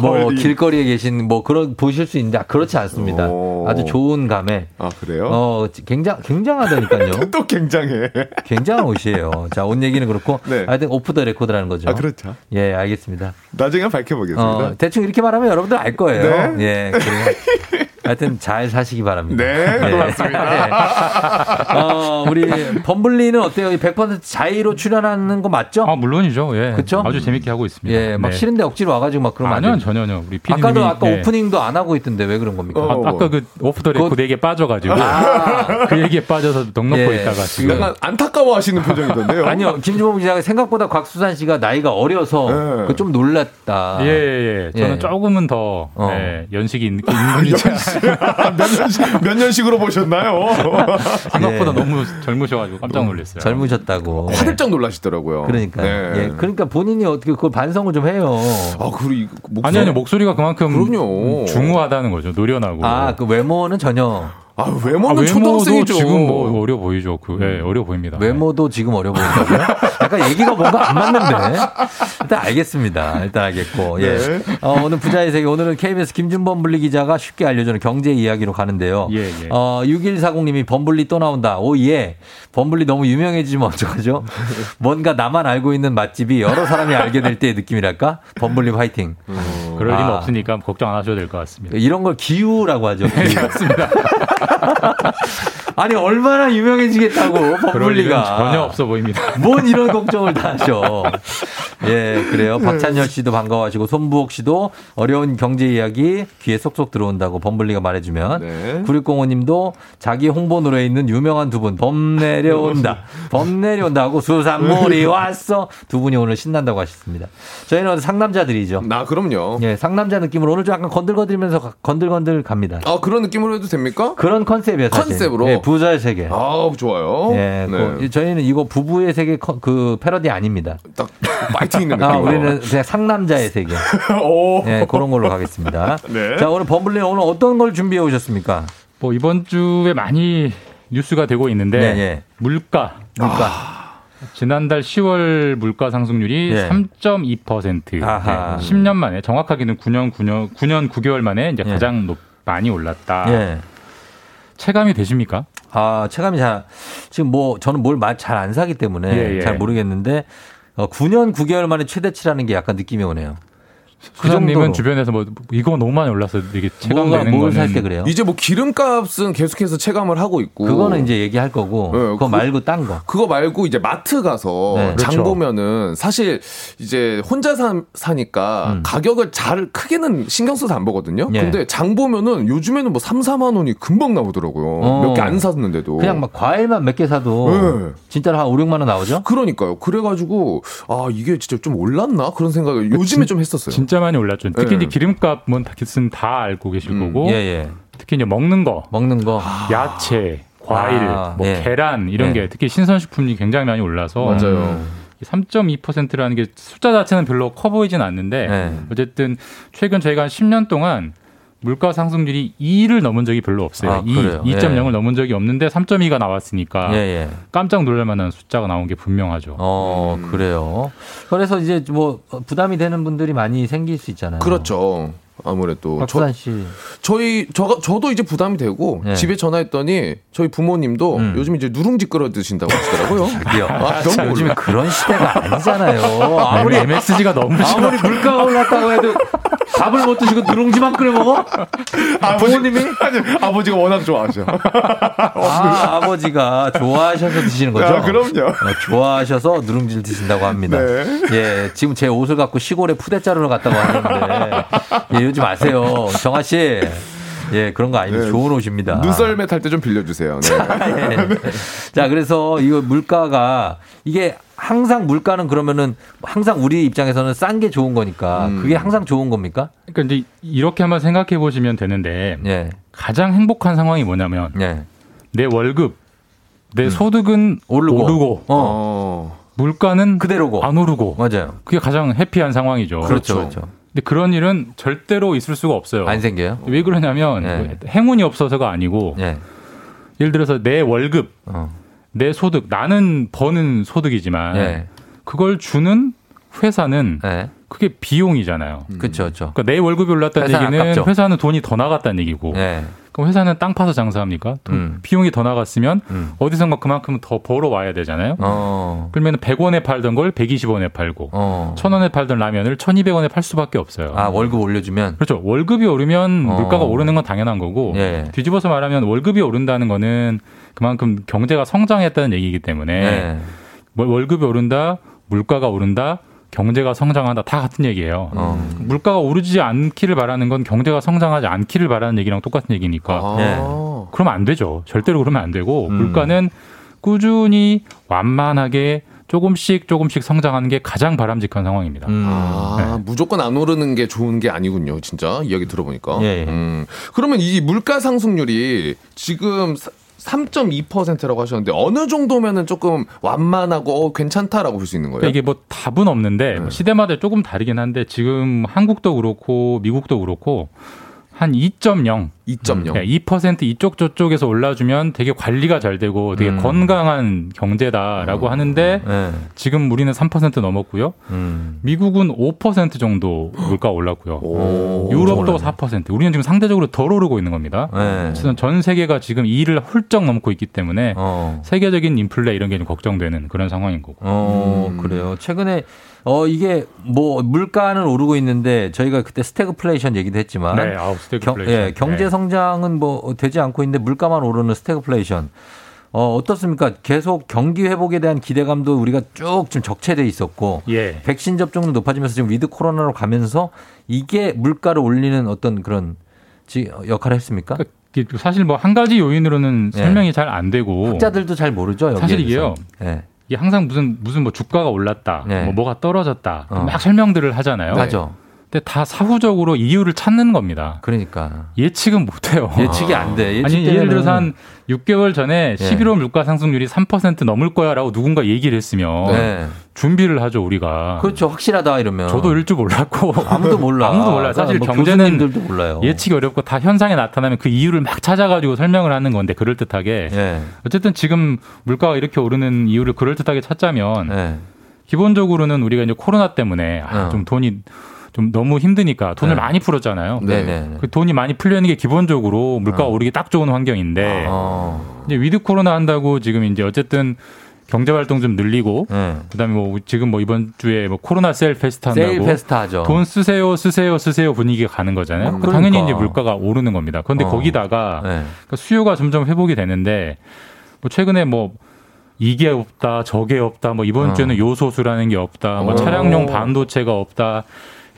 뭐 거리. 길거리에 계신 뭐 그런 보실 수 있는데 그렇지 않습니다. 오. 아주 좋은 감에. 아 그래요? 어 굉장 굉장하다니까요. 또 굉장해. 굉장한 옷이에요. 자, 옷 얘기는 그렇고. 네. 하여튼 오프 더 레코드라는 거죠. 아 그렇죠. 예, 알겠습니다. 나중에 밝혀보겠습니다. 어, 대충 이렇게 말하면 여러분들 알 거예요. 네. 예. 그래요. 하여튼 잘 사시기 바랍니다. 네, 네. 고맙습니다. 네. 어, 우리 범블리는 어때요? 백 퍼센트 자의로 출연하는 거 맞죠? 아 물론이죠. 예. 그렇죠. 아주 재밌게 하고 있습니다. 예, 막 네. 싫은데 억지로 와가지고 막 그런. 아니요, 전혀요. 우리 피디님이 아까도 아까 예. 오프닝도 안 하고 있던데 왜 그런 겁니까? 어, 어. 아, 아까 그 오프 더 레코드 얘기에 빠져가지고 아. 그 얘기에 빠져서 넋 놓고 예. 있다가 지금 약간 안타까워하시는 표정이던데요. 아니요, 김준범 기자가 생각보다 곽수산 씨가 나이가 어려서 예. 그 좀 놀랐다. 예, 예, 예. 저는 예. 조금은 더 어. 예. 연식이 있는 분이죠. 몇, 년씩, 몇 년식으로 보셨나요? 생각보다 네. 너무 젊으셔가지고 깜짝 놀랐어요. 젊으셨다고. 화들짝 놀라시더라고요. 그러니까. 네. 예. 그러니까 본인이 어떻게 그걸 반성을 좀 해요. 아, 그리고 목소리... 아니, 아니, 목소리가 그만큼 그럼요. 중후하다는 거죠. 노련하고. 아, 그 외모는 전혀. 아, 외모는 아, 초등학생이죠. 지금 뭐 어려 보이죠. 그, 예, 어려 보입니다. 외모도 지금 어려 보인다고요? 약간 얘기가 뭔가 안 맞는데. 일단 알겠습니다. 일단 알겠고. 예. 네. 어, 오늘 부자의 세계. 오늘은 케이비에스 김준범 분리 기자가 쉽게 알려주는 경제 이야기로 가는데요. 예, 예. 어, 육일사공님이 범블리 또 나온다. 오, 예. 범블리 너무 유명해지면 어쩌죠? 뭔가 나만 알고 있는 맛집이 여러 사람이 알게 될 때의 느낌이랄까? 범블리 화이팅. 음, 그럴 일은 아, 없으니까 걱정 안 하셔도 될 것 같습니다. 이런 걸 기우라고 하죠. 기우. 그렇습니다. 아니 얼마나 유명해지겠다고 범블리가 전혀 없어 보입니다. 뭔 이런 걱정을 다 하셔. 예, 그래요. 박찬열 씨도 반가워하시고 손부옥 씨도 어려운 경제 이야기 귀에 쏙쏙 들어온다고 범블리가 말해주면 네. 구육공오님도 자기 홍보 노래에 있는 유명한 두 분 범 내려온다 범 내려온다 하고 수산물이 왔어 두 분이 오늘 신난다고 하셨습니다. 저희는 오늘 상남자들이죠. 나 그럼요. 예, 상남자 느낌으로 오늘 좀 약간 건들거들면서 건들건들 갑니다. 아 그런 느낌으로 해도 됩니까? 그런 컨셉이에요. 사실. 컨셉으로. 예, 부자의 세계. 아 좋아요. 예, 네. 그, 저희는 이거 부부의 세계 그 패러디 아닙니다. 딱 파이팅 있는 느낌. 아, 우리는 그냥 상남자의 세계. 오. 예, 그런 걸로 가겠습니다. 네. 자 오늘 범블리 오늘 어떤 걸 준비해 오셨습니까? 뭐 이번 주에 많이 뉴스가 되고 있는데 네, 예. 물가. 물가. 아. 지난달 시월 물가 상승률이 예. 삼 점 이 퍼센트. 네, 십 년 만에 정확하게는 구 년 구 년 구 년 구 개월 만에 이제 가장 예. 높, 많이 올랐다. 예. 체감이 되십니까? 아, 체감이 잘, 지금 뭐, 저는 뭘 잘 안 사기 때문에 예, 예. 잘 모르겠는데, 어, 구 년 구 개월 만에 최대치라는 게 약간 느낌이 오네요. 수장님은 그 주변에서 뭐, 이거 너무 많이 올랐어요. 이게 체감되는 뭘 살 때 그래요? 이제 뭐 기름값은 계속해서 체감을 하고 있고. 그거는 이제 얘기할 거고. 네, 그거 그, 말고 딴 거. 그거 말고 이제 마트 가서 네, 장 그렇죠. 보면은 사실 이제 혼자 사, 사니까 음. 가격을 잘 크게는 신경 써서 안 보거든요. 예. 근데 장 보면은 요즘에는 뭐 삼, 사만 원이 금방 나오더라고요. 어. 몇 개 안 샀는데도. 그냥 막 과일만 몇 개 사도 네. 진짜로 한 오, 육만 원 나오죠? 그러니까요. 그래가지고 아, 이게 진짜 좀 올랐나? 그런 생각을 요즘에 진, 좀 했었어요. 진짜 많이 올랐죠. 특히 네. 이제 기름값은 다 알고 계실 음, 거고, 예, 예. 특히 이제 먹는 거, 먹는 거, 야채, 아, 과일, 아, 뭐 예. 계란 이런 예. 게 특히 신선식품이 굉장히 많이 올라서 맞아요. 음. 삼 점 이 퍼센트라는 게 숫자 자체는 별로 커 보이진 않는데 예. 어쨌든 최근 저희가 한 십 년 동안 물가 상승률이 이를 넘은 적이 별로 없어요. 아, 이, 이 점 영을 예. 넘은 적이 없는데 삼 점 이가 나왔으니까 예, 예. 깜짝 놀랄만한 숫자가 나온 게 분명하죠. 어, 음. 그래요. 그래서 이제 뭐 부담이 되는 분들이 많이 생길 수 있잖아요. 그렇죠. 아무래도 박수산 씨, 저, 저희 저 저도 이제 부담이 되고 예. 집에 전화했더니 저희 부모님도 음. 요즘 이제 누룽지 끓여 드신다고 하시더라고요. 저기요. 아, 자, 요즘에 그런 시대가 아니잖아요. 아무리 엠에스지가 너무 심하고 아무리 물가가 올랐다고 해도 밥을 못 드시고 누룽지만 끓여 먹어? 아버지, 부모님이 아니, 아버지가 워낙 좋아하셔. 아, 아버지가 좋아하셔서 드시는 거죠? 아, 그럼요. 어, 좋아하셔서 누룽지를 드신다고 합니다. 네. 예, 지금 제 옷을 갖고 시골에 푸대자루로 갔다고 하는데. 예, 이러지 마세요. 정아 씨. 예, 그런 거 아닙니다. 네. 좋은 옷입니다. 눈썰매 탈 때 좀 빌려주세요. 네. 자, 예. 자, 그래서 이거 물가가 이게 항상 물가는 그러면은 항상 우리 입장에서는 싼 게 좋은 거니까 음. 그게 항상 좋은 겁니까? 그러니까 이제 이렇게 한번 생각해 보시면 되는데 예. 가장 행복한 상황이 뭐냐면 예. 내 월급 내 음. 소득은 오르고, 오르고. 어. 물가는 그대로고 안 오르고. 맞아요. 그게 가장 해피한 상황이죠. 그렇죠. 그렇죠. 근데 그런 일은 절대로 있을 수가 없어요. 안 생겨요? 왜 그러냐면 네. 행운이 없어서가 아니고 네. 예를 들어서 내 월급, 어. 내 소득, 나는 버는 소득이지만 네. 그걸 주는 회사는 네. 그게 비용이잖아요. 음. 그렇죠, 그렇죠. 그러니까 내 월급이 올랐다는 얘기는 아깝죠. 회사는 돈이 더 나갔다는 얘기고 네. 그럼 회사는 땅 파서 장사합니까? 돈, 음. 비용이 더 나갔으면 음. 어디선가 그만큼 더 벌어와야 되잖아요. 어. 그러면 백 원에 팔던 걸 백이십 원에 팔고 어. 천 원에 팔던 라면을 천이백 원에 팔 수밖에 없어요. 아, 월급 올려주면? 그렇죠. 월급이 오르면 어. 물가가 오르는 건 당연한 거고 예. 뒤집어서 말하면 월급이 오른다는 거는 그만큼 경제가 성장했다는 얘기이기 때문에 예. 월급이 오른다, 물가가 오른다, 경제가 성장한다 다 같은 얘기예요. 어. 물가가 오르지 않기를 바라는 건 경제가 성장하지 않기를 바라는 얘기랑 똑같은 얘기니까 아. 네. 그러면 안 되죠. 절대로 그러면 안 되고 음. 물가는 꾸준히 완만하게 조금씩 조금씩 성장하는 게 가장 바람직한 상황입니다. 음. 아, 네. 무조건 안 오르는 게 좋은 게 아니군요. 진짜 이야기 들어보니까. 예, 예. 음. 그러면 이 물가 상승률이 지금 삼 점 이 퍼센트라고 하셨는데 어느 정도면은 조금 완만하고 어, 괜찮다라고 볼 수 있는 거예요? 이게 뭐 답은 없는데 네. 시대마다 조금 다르긴 한데 지금 한국도 그렇고 미국도 그렇고 한 이 점 영 이 점 영 네, 이 퍼센트 이쪽 저쪽에서 올라주면 되게 관리가 잘 되고 되게 음. 건강한 경제다라고 음. 하는데 네. 지금 우리는 삼 퍼센트 넘었고요. 음. 미국은 오 퍼센트 정도 물가 올랐고요. 오, 유럽도 사 퍼센트. 우리는 지금 상대적으로 덜 오르고 있는 겁니다. 네. 전 세계가 지금 이를 훌쩍 넘고 있기 때문에 어. 세계적인 인플레 이런 게 좀 걱정되는 그런 상황인 거고. 어, 음. 그래요. 최근에 어 이게 뭐 물가는 오르고 있는데 저희가 그때 스태그플레이션 얘기도 했지만 네, 아우, 스태그플레이션. 경, 예, 경제 네. 성장은 뭐 되지 않고 있는데 물가만 오르는 스태그플레이션 어, 어떻습니까? 계속 경기 회복에 대한 기대감도 우리가 쭉 지금 적체돼 있었고 예. 백신 접종도 높아지면서 지금 위드 코로나로 가면서 이게 물가를 올리는 어떤 그런 역할을 했습니까? 사실 뭐 한 가지 요인으로는 설명이 예. 잘 안 되고 학자들도 잘 모르죠. 여기에 사실 이게요. 예. 이게 항상 무슨 무슨 뭐 주가가 올랐다, 예. 뭐 뭐가 떨어졌다 어. 막 설명들을 하잖아요. 맞아. 근데 다 사후적으로 이유를 찾는 겁니다. 그러니까. 예측은 못해요. 예측이 안 돼. 예측 아니, 예를 들어서 한 육 개월 전에 십일월 예. 물가 상승률이 삼 퍼센트 넘을 거야라고 누군가 얘기를 했으면 네. 준비를 하죠, 우리가. 그렇죠. 확실하다 이러면. 저도 이럴 줄 몰랐고. 아무도 몰라. 아무도 몰라. 사실 뭐 경제는 몰라요. 예측이 어렵고 다 현상에 나타나면 그 이유를 막 찾아가지고 설명을 하는 건데 그럴듯하게. 예. 어쨌든 지금 물가가 이렇게 오르는 이유를 그럴듯하게 찾자면 예. 기본적으로는 우리가 이제 코로나 때문에 아, 좀 돈이 좀 너무 힘드니까 돈을 네. 많이 풀었잖아요. 네네. 그 돈이 많이 풀려있는 게 기본적으로 물가가 어. 오르기 딱 좋은 환경인데 어. 이제 위드 코로나 한다고 지금 이제 어쨌든 경제 활동 좀 늘리고 네. 그다음에 뭐 지금 뭐 이번 주에 뭐 코로나 세일 페스타 한다고 세일 페스타죠. 돈 쓰세요, 쓰세요, 쓰세요 분위기가 가는 거잖아요. 어, 그러니까. 당연히 이제 물가가 오르는 겁니다. 그런데 어. 거기다가 네. 수요가 점점 회복이 되는데 뭐 최근에 뭐 이게 없다, 저게 없다, 뭐 이번 어. 주에는 요소수라는 게 없다, 뭐 오. 차량용 반도체가 없다.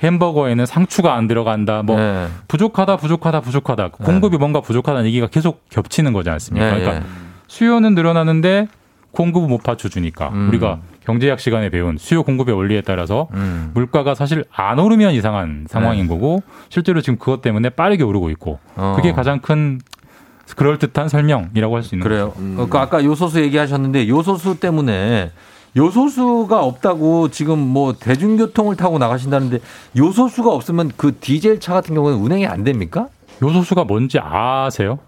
햄버거에는 상추가 안 들어간다. 뭐 네. 부족하다, 부족하다, 부족하다. 공급이 네. 뭔가 부족하다는 얘기가 계속 겹치는 거지 않습니까? 네, 그러니까 네. 수요는 늘어나는데 공급은 못 받쳐주니까 음. 우리가 경제학 시간에 배운 수요 공급의 원리에 따라서 음. 물가가 사실 안 오르면 이상한 상황인 네. 거고 실제로 지금 그것 때문에 빠르게 오르고 있고 어. 그게 가장 큰 그럴듯한 설명이라고 할 수 있는 그래요. 거죠. 음. 그러니까 아까 요소수 얘기하셨는데 요소수 때문에 요소수가 없다고 지금 뭐 대중교통을 타고 나가신다는데 요소수가 없으면 그 디젤 차 같은 경우는 운행이 안 됩니까? 요소수가 뭔지 아세요?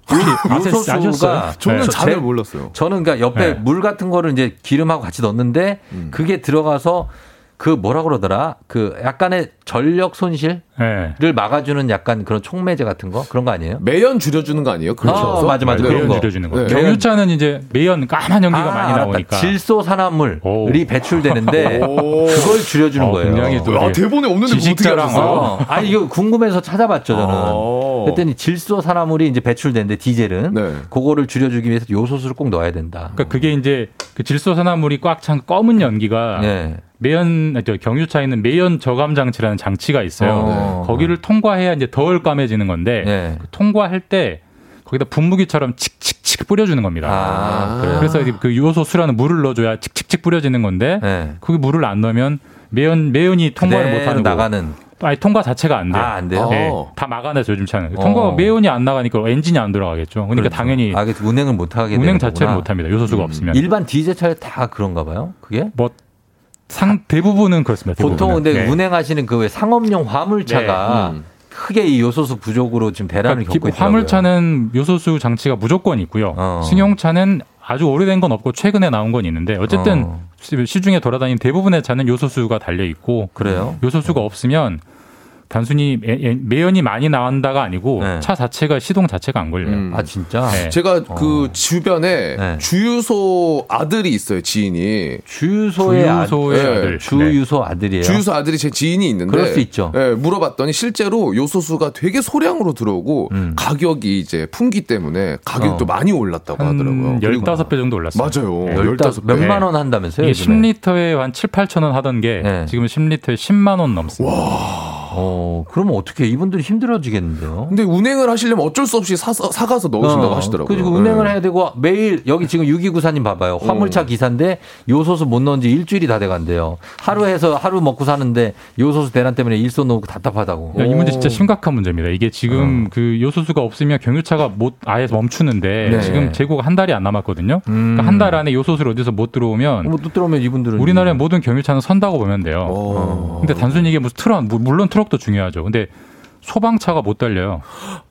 요소수가 저는 네. 잘 몰랐어요. 저는 그러니까 옆에 네. 물 같은 거를 이제 기름하고 같이 넣었는데 음. 그게 들어가서 그 뭐라 그러더라? 그 약간의 전력 손실을 네. 막아주는 약간 그런 촉매제 같은 거 그런 거 아니에요? 매연 줄여주는 거 아니에요? 그렇죠. 아, 맞아, 맞아. 네, 그런 매연 거. 줄여주는 거. 네. 경유차는 이제 매연 까만 연기가 아, 많이 알았다. 나오니까 질소 산화물이 배출되는데 오. 그걸 줄여주는 어, 거예요. 아, 대본에 없는데 어떻게 알았어요? 아, 이거 궁금해서 찾아봤죠 저는. 오. 그랬더니 질소 산화물이 이제 배출되는데 디젤은 네. 그거를 줄여주기 위해서 요소수를 꼭 넣어야 된다. 그러니까 그게 이제 그 질소 산화물이 꽉 찬 검은 연기가. 네. 매연 경유차에는 매연 저감 장치라는 장치가 있어요. 어, 네. 거기를 통과해야 이제 덜 까매지는 건데 네. 그 통과할 때 거기다 분무기처럼 칙칙칙 뿌려주는 겁니다. 아, 그래요? 그래서 그 요소수라는 물을 넣어줘야 칙칙칙 뿌려지는 건데 네. 거기 물을 안 넣으면 매연 매연이 통과를 네, 못 하는 나가는. 아니, 통과 자체가 안 돼요. 아, 안 돼요? 네, 다 막아내서 요즘 차는. 통과가 매연이 안 나가니까 엔진이 안 돌아가겠죠. 그러니까 그렇죠. 당연히. 아, 운행을 못하게 운행 자체를 못합니다. 요소수가 음. 없으면. 일반 디젤 차에 다 그런가 봐요? 그게? 뭐 상, 대부분은 그렇습니다. 대부분은. 보통 근데 네. 운행하시는 그 상업용 화물차가 네. 음. 크게 이 요소수 부족으로 지금 대란을 그러니까 겪고 있더라고요. 화물차는 요소수 장치가 무조건 있고요. 어. 승용차는 아주 오래된 건 없고 최근에 나온 건 있는데 어쨌든 어. 시중에 돌아다니는 대부분의 차는 요소수가 달려있고 그래요? 요소수가 네. 없으면 단순히 매연이 많이 나온다가 아니고 네. 차 자체가 시동 자체가 안 걸려요. 음. 아 진짜? 네. 제가 어. 그 주변에 네. 주유소 아들이 있어요. 지인이. 주유소의, 주유소의 아들. 아들. 네. 주유소 아들이에요? 주유소 아들이 제 지인이 있는데 그럴 수 있죠. 네, 물어봤더니 실제로 요소수가 되게 소량으로 들어오고 음. 가격이 이제 품귀 때문에 가격도 어. 많이 올랐다고 하더라고요. 열다섯 배 정도 올랐어요. 맞아요. 네. 열다섯 배. 몇만 원 한다면서요? 이게 십 리터에 한 칠, 팔천 원 하던 게 네. 지금 십 리터에 십만 원 넘습니다. 와. 어, 그러면 어떻게 이분들이 힘들어지겠는데요? 근데 운행을 하시려면 어쩔 수 없이 사서, 사가서 넣으신다고 어, 하시더라고요. 그리고 운행을 네. 해야 되고 매일 여기 지금 육이구사님 봐봐요. 화물차 어. 기사인데 요소수 못 넣은 지 일주일이 다 돼간대요. 하루 해서 하루 먹고 사는데 요소수 대란 때문에 일손 놓고 답답하다고. 야, 이 문제 진짜 심각한 문제입니다. 이게 지금 어. 그 요소수가 없으면 경유차가 못 아예 멈추는데 네. 지금 재고가 한 달이 안 남았거든요. 음. 그러니까 한 달 안에 요소수를 어디서 못 들어오면 못 들어오면 이분들은 우리나라의 모든 경유차는 선다고 보면 돼요. 어. 근데 단순히 이게 무슨 트럭 물론 트럭 도 중요하죠. 근데 소방차가 못 달려요.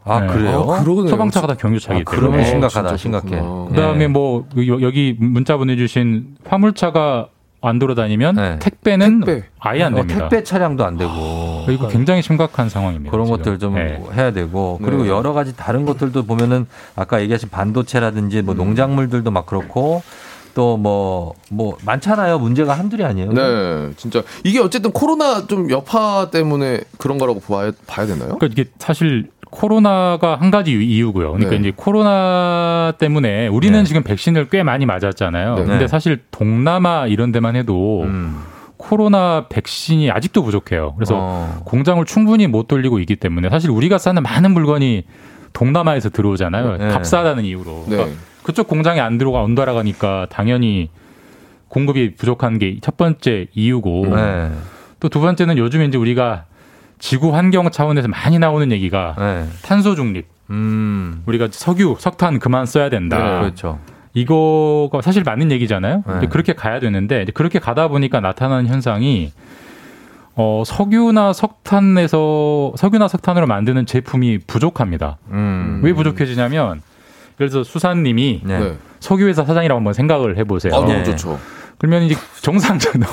아 네. 그래요? 아, 소방차가 다 경유차기 아, 때문에. 그러면 심각하다. 심각해. 어. 그다음에 뭐 여기 문자 보내주신 화물차가 안 돌아다니면 네. 택배는 택배. 아예 안 됩니다. 어, 택배 차량도 안 되고. 아, 이거 굉장히 심각한 상황입니다. 그런 지금. 것들 좀 네. 해야 되고 그리고 네. 여러 가지 다른 것들도 보면은 아까 얘기하신 반도체라든지 뭐 음. 농작물들도 막 그렇고. 또 뭐 뭐 많잖아요. 문제가 한둘이 아니에요. 네, 진짜 이게 어쨌든 코로나 좀 여파 때문에 그런 거라고 봐야, 봐야 되나요? 그러니까 이게 사실 코로나가 한 가지 이유고요. 그러니까 네. 이제 코로나 때문에 우리는 네. 지금 백신을 꽤 많이 맞았잖아요. 네. 근데 사실 동남아 이런 데만 해도 음. 코로나 백신이 아직도 부족해요. 그래서 어. 공장을 충분히 못 돌리고 있기 때문에 사실 우리가 사는 많은 물건이 동남아에서 들어오잖아요. 네. 값싸다는 이유로. 네. 그러니까 그쪽 공장에 안 들어가 안 돌아가니까 당연히 공급이 부족한 게 첫 번째 이유고 네. 또 두 번째는 요즘 이제 우리가 지구 환경 차원에서 많이 나오는 얘기가 네. 탄소 중립, 음. 우리가 석유, 석탄 그만 써야 된다. 네, 그렇죠. 이거가 사실 맞는 얘기잖아요. 네. 그렇게 가야 되는데 그렇게 가다 보니까 나타나는 현상이 어, 석유나 석탄에서 석유나 석탄으로 만드는 제품이 부족합니다. 음. 왜 부족해지냐면. 그래서 수산님이 네. 석유회사 사장이라고 한번 생각을 해보세요. 아, 너무 좋죠. 그러면 이제 정상적으로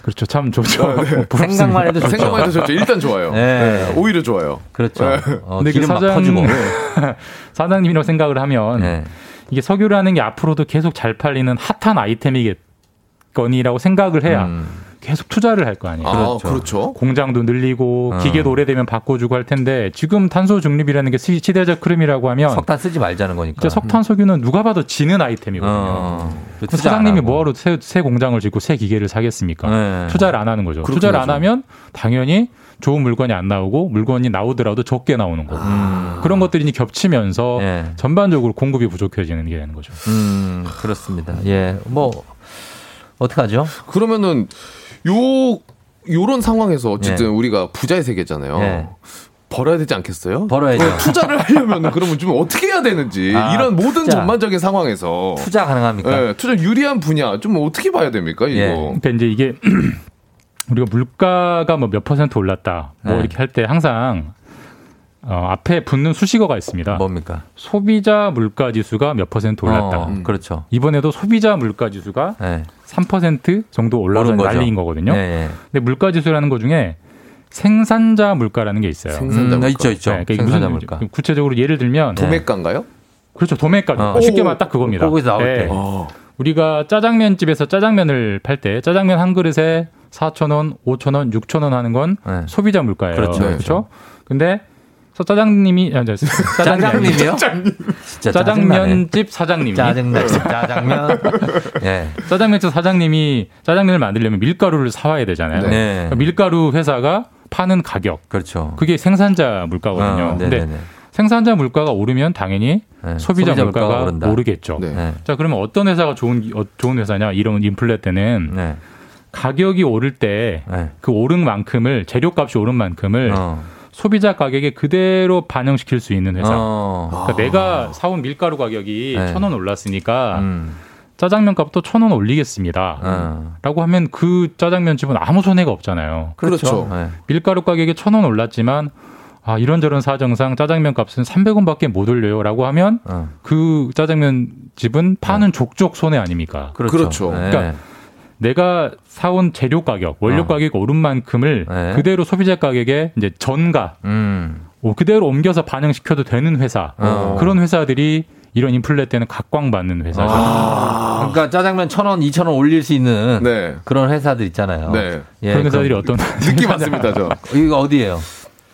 그렇죠. 참 좋죠. 아, 네. 생각만 해도 좋죠. 생각만 해도 좋죠. 일단 좋아요. 네. 네. 오히려 좋아요. 그렇죠. 네. 어, 근데 기름 그 사장, 막 퍼지고. 사장님이라고 생각을 하면 네. 이게 석유라는 게 앞으로도 계속 잘 팔리는 핫한 아이템이겠거니라고 생각을 해야 음. 계속 투자를 할 거 아니에요. 아, 그렇죠. 그렇죠. 공장도 늘리고 기계도 어. 오래되면 바꿔주고 할 텐데 지금 탄소 중립이라는 게 시대적 흐름이라고 하면 석탄 쓰지 말자는 거니까. 석탄 석유는 누가 봐도 지는 아이템이거든요. 어. 사장님이 뭐하러 새, 새 공장을 짓고 새 기계를 사겠습니까? 네. 투자를 안 하는 거죠. 투자를 하죠. 안 하면 당연히 좋은 물건이 안 나오고 물건이 나오더라도 적게 나오는 거고 아. 그런 것들이 겹치면서 네. 전반적으로 공급이 부족해지는 게 되는 거죠. 음, 그렇습니다. 예, 뭐 어떡하죠? 그러면은 요 요런 상황에서 어쨌든 네. 우리가 부자의 세계잖아요. 네. 벌어야 되지 않겠어요? 벌어야죠. 투자를 하려면 그러면 좀 어떻게 해야 되는지 아, 이런 모든 투자. 전반적인 상황에서 투자 가능합니까? 네, 투자 유리한 분야 좀 어떻게 봐야 됩니까? 이거. 네. 그러니까 이제 이게 우리가 물가가 뭐 몇 퍼센트 올랐다 뭐 네. 이렇게 할 때 항상 어, 앞에 붙는 수식어가 있습니다. 뭡니까? 소비자 물가 지수가 몇 퍼센트 올랐다. 어, 음. 그렇죠. 이번에도 소비자 물가 지수가 네. 삼 퍼센트 정도 올라서 난리인 거거든요. 네. 근데 물가 지수라는 거 중에 생산자 물가라는 게 있어요. 생산자 음, 물가. 있죠, 있죠. 네, 그러니까 생산자 물가. 구체적으로 예를 들면 도매가인가요? 그렇죠. 도매가. 어. 쉽게 말하면 딱 그겁니다. 거기서 나올 네. 때. 어. 우리가 짜장면집에서 짜장면을 팔 때 짜장면 한 그릇에 사천 원, 오천 원, 육천 원 하는 건 네. 소비자 물가예요. 그렇죠. 네. 그렇죠. 근데 짜장님이 아니, 짜장님이요? 짜장님. 짜장면집 사장님이 짜장면 짜장면 예. 짜장면집 사장님이 짜장면을 만들려면 밀가루를 사와야 되잖아요. 네. 그러니까 밀가루 회사가 파는 가격. 그렇죠. 그게 생산자 물가거든요. 어, 근데 생산자 물가가 오르면 당연히 네. 소비자, 소비자 물가가, 물가가 오른다. 오르겠죠. 네. 네. 자, 그러면 어떤 회사가 좋은 좋은 회사냐? 이런 인플레 때는 네. 가격이 오를 때 그 오른 만큼을 재료값이 오른 만큼을 어. 소비자 가격에 그대로 반영시킬 수 있는 회사. 어. 그러니까 어. 내가 사온 밀가루 가격이 네. 천 원 올랐으니까 음. 짜장면 값도 천 원 올리겠습니다. 음. 라고 하면 그 짜장면집은 아무 손해가 없잖아요. 그렇죠. 그렇죠. 네. 밀가루 가격이 천 원 올랐지만 아, 이런저런 사정상 짜장면 값은 삼백 원밖에 못 올려요. 라고 하면 어. 그 짜장면 집은 파는 네. 족족 손해 아닙니까? 그렇죠. 그렇죠. 네. 그러니까 내가 사온 재료 가격, 원료 어. 가격 오른 만큼을 네. 그대로 소비자 가격에 이제 전가, 음. 오, 그대로 옮겨서 반영시켜도 되는 회사. 어. 그런 회사들이 이런 인플레 때는 각광받는 회사죠. 아~ 그러니까 짜장면 천 원, 이천 원 올릴 수 있는 네. 그런 회사들 있잖아요. 네. 예, 그런 회사들이 어떤 느끼봤습니다, 저. 이거 어디예요?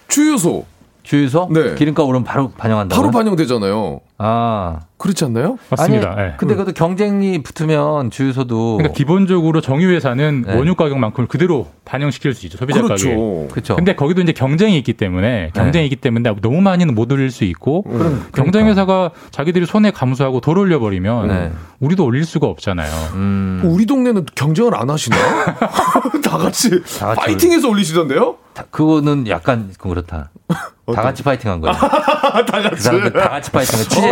주유소. 주유소? 네. 기름값 오르면 바로 반영한다고요? 바로 반영되잖아요. 아. 그렇지 않나요? 맞습니다. 아니, 네. 근데 그것도 경쟁이 붙으면 주유소도. 그러니까 기본적으로 정유회사는 네. 원유 가격만큼을 그대로 반영시킬 수 있죠. 소비자 그렇죠. 가격에. 그렇죠. 근데 거기도 이제 경쟁이 있기 때문에, 경쟁이 네. 있기 때문에 너무 많이는 못 올릴 수 있고, 음. 경쟁회사가 자기들이 손해 감수하고 덜 올려버리면, 네. 우리도 올릴 수가 없잖아요. 음. 우리 동네는 경쟁을 안 하시나요? 다 같이 파이팅해서 올리시던데요? 다, 그거는 약간 그렇다. 다 같이 파이팅한 거예요. 다 같이. 그 다 같이 파이팅한 거예요.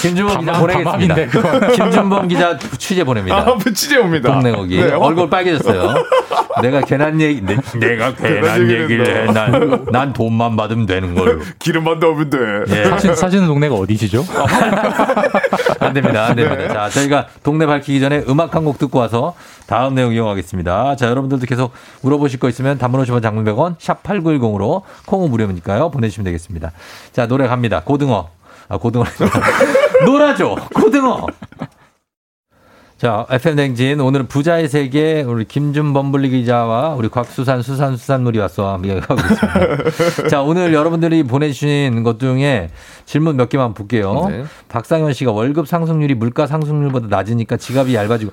김준범 기자 보내겠습니다. 김준범 기자 취재 보냅니다. 아, 취재 옵니다. 동네 거기 네, 얼굴 빨개졌어요. 내가 괜한 얘기, 내, 내가 괜한 얘기를 해. 난, 난 돈만 받으면 되는 거예요. 기름만 넣으면 돼. 예. 사실 사시는 동네가 어디시죠? 안 됩니다, 안 됩니다. 네. 자, 저희가 동네 밝히기 전에 음악 한 곡 듣고 와서 다음 내용 이용하겠습니다. 자, 여러분들도 계속 물어보실 거 있으면 단문 오시면 장문 백 원 샵 팔구일공으로 콩은 무료니까요. 보내주시면 되겠습니다. 자, 노래 갑니다. 고등어. 아, 고등어. 놀아줘. 고등어. 자, 에프엠 대행진. 오늘은 부자의 세계, 우리 김준범 분리 기자와 우리 곽수산, 수산, 수산물이 왔어. 함께 하고 있습니다. 자, 오늘 여러분들이 보내주신 것 중에 질문 몇 개만 볼게요. 네. 박상현 씨가 월급 상승률이 물가 상승률보다 낮으니까 지갑이 얇아지고.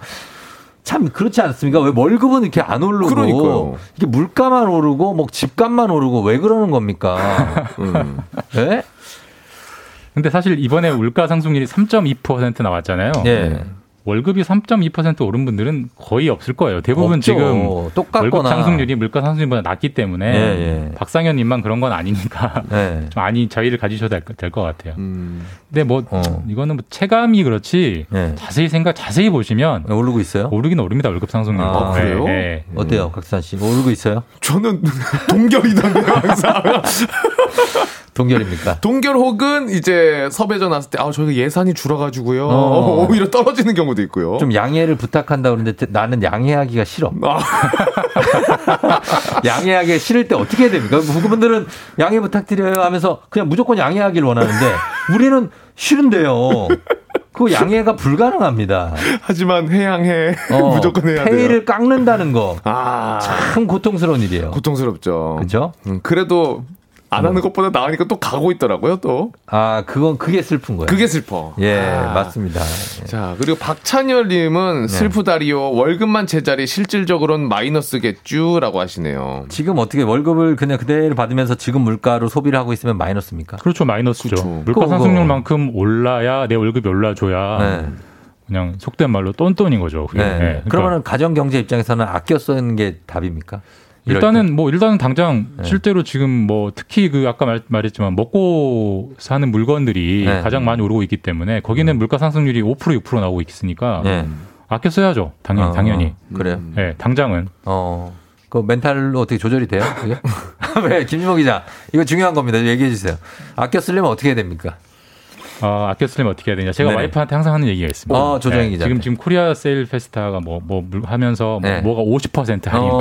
참 그렇지 않습니까? 왜 월급은 이렇게 안 오르고 그러니까요. 이렇게 물가만 오르고 뭐 집값만 오르고 왜 그러는 겁니까? 음. 네? 근데 사실 이번에 물가 상승률이 삼 점 이 퍼센트 나왔잖아요. 네. 월급이 삼 점 이 퍼센트 오른 분들은 거의 없을 거예요. 대부분 없죠. 지금 똑같거나. 월급 상승률이 물가 상승률보다 낮기 때문에 예, 예. 박상현 님만 그런 건 아니니까 예. 좀 아니 자의를 가지셔도 될 것 같아요. 음. 근데 뭐 어. 이거는 뭐 체감이 그렇지 예. 자세히 생각 자세히 보시면 네, 오르고 있어요? 오르긴 오릅니다. 월급 상승률. 아, 네, 그래요? 네. 어때요, 각산 씨? 오르고 있어요? 저는 동결이던데 항상. 동결입니까? 동결 혹은 이제 섭외전 왔을 때 아 저희가 예산이 줄어가지고요. 어. 오히려 떨어지는 경우도 있고요. 좀 양해를 부탁한다 그러는데 나는 양해하기가 싫어. 아. 양해하기 싫을 때 어떻게 해야 됩니까? 그분들은 양해 부탁드려요 하면서 그냥 무조건 양해하기를 원하는데 우리는 싫은데요. 그 양해가 불가능합니다. 하지만 해양해 어, 무조건 해야 돼요. 페이를 깎는다는 거 아. 참 고통스러운 일이에요. 고통스럽죠. 그렇죠? 음, 그래도 안 하는 것보다 나으니까 또 가고 있더라고요, 또. 아, 그건, 그게 슬픈 거예요. 그게 슬퍼. 예, 아. 맞습니다. 예. 자, 그리고 박찬열님은 예. 슬프다리요. 월급만 제자리, 실질적으로는 마이너스겠쥬? 라고 하시네요. 지금 어떻게 월급을 그냥 그대로 받으면서 지금 물가로 소비를 하고 있으면 마이너스입니까? 그렇죠, 마이너스죠. 그렇죠. 물가 상승률만큼 올라야 내 월급이 올라줘야. 네. 그냥 속된 말로 똔똔인 거죠. 네. 네. 그러니까. 그러면 가정경제 입장에서는 아껴 쓰는 게 답입니까? 일단은 뭐 일단은 당장 네. 실제로 지금 뭐 특히 그 아까 말, 말했지만 먹고 사는 물건들이 네. 가장 많이 오르고 있기 때문에 거기는 음. 물가 상승률이 오 퍼센트 육 퍼센트 나오고 있으니까 네. 아껴 써야죠. 당연히 어, 당연히 그래요. 네, 당장은. 어. 그 멘탈로 어떻게 조절이 돼요? 왜 김준호 기자 이거 중요한 겁니다. 얘기해 주세요. 아껴 쓰려면 어떻게 해야 됩니까? 어, 아껴 쓰려면 어떻게 해야 되냐. 제가 네네. 와이프한테 항상 하는 얘기가 있습니다. 어, 조정희 네, 기자. 지금, 지금 코리아 세일 페스타가 뭐, 뭐, 하면서 네. 뭐가 오십 퍼센트 할인, 어.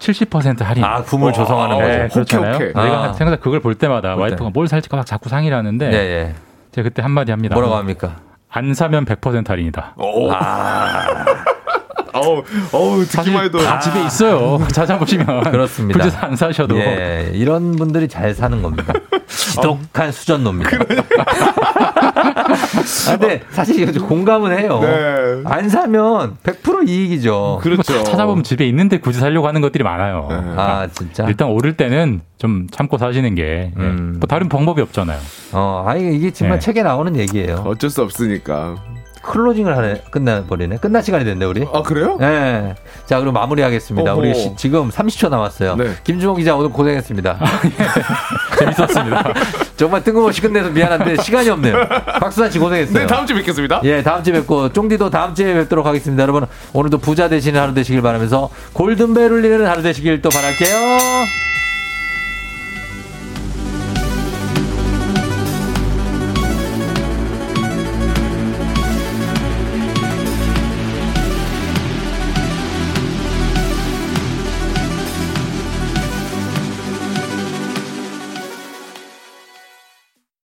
칠십 퍼센트 할인. 아, 구물 조성하는 거죠. 네, 그렇잖아요. 오케이, 오케이. 내가 항상 그걸 볼 때마다 볼 와이프가 때. 뭘 살지 막 자꾸 상의를 하는데 네, 네. 제가 그때 한마디 합니다. 뭐라고 합니까? 안 사면 백 퍼센트 할인이다. 오. 아. 어우, 어우, 듣기만 해도. 다 집에 있어요. 찾아보시면. 그렇습니다. 굳이 안 사셔도. 예, 이런 분들이 잘 사는 겁니다. 지독한 어. 수전놈입니다. 그러니까. 아, 근데 사실 이거 좀 공감은 해요. 네. 안 사면 백 퍼센트 이익이죠. 그렇죠. 찾아보면 집에 있는데 굳이 사려고 하는 것들이 많아요. 네. 아, 진짜? 일단 오를 때는 좀 참고 사시는 게. 음. 뭐 다른 방법이 없잖아요. 어, 아니, 이게 정말 네. 책에 나오는 얘기예요. 어쩔 수 없으니까. 클로징을 하네. 끝나버리네. 끝날 시간이 됐네, 우리. 아, 그래요? 네. 자, 그럼 마무리하겠습니다. 어허. 우리 시, 지금 삼십 초 남았어요. 네. 김준호 기자, 오늘 고생했습니다. 아, 예. 재밌었습니다. 정말 뜬금없이 끝내서 미안한데 시간이 없네요. 박수환 씨 고생했어요. 네, 다음 주에 뵙겠습니다. 예, 다음 주에 뵙고, 쫑디도 다음 주에 뵙도록 하겠습니다. 여러분, 오늘도 부자 되시는 하루 되시길 바라면서, 골든벨 울리는 하루 되시길 또 바랄게요.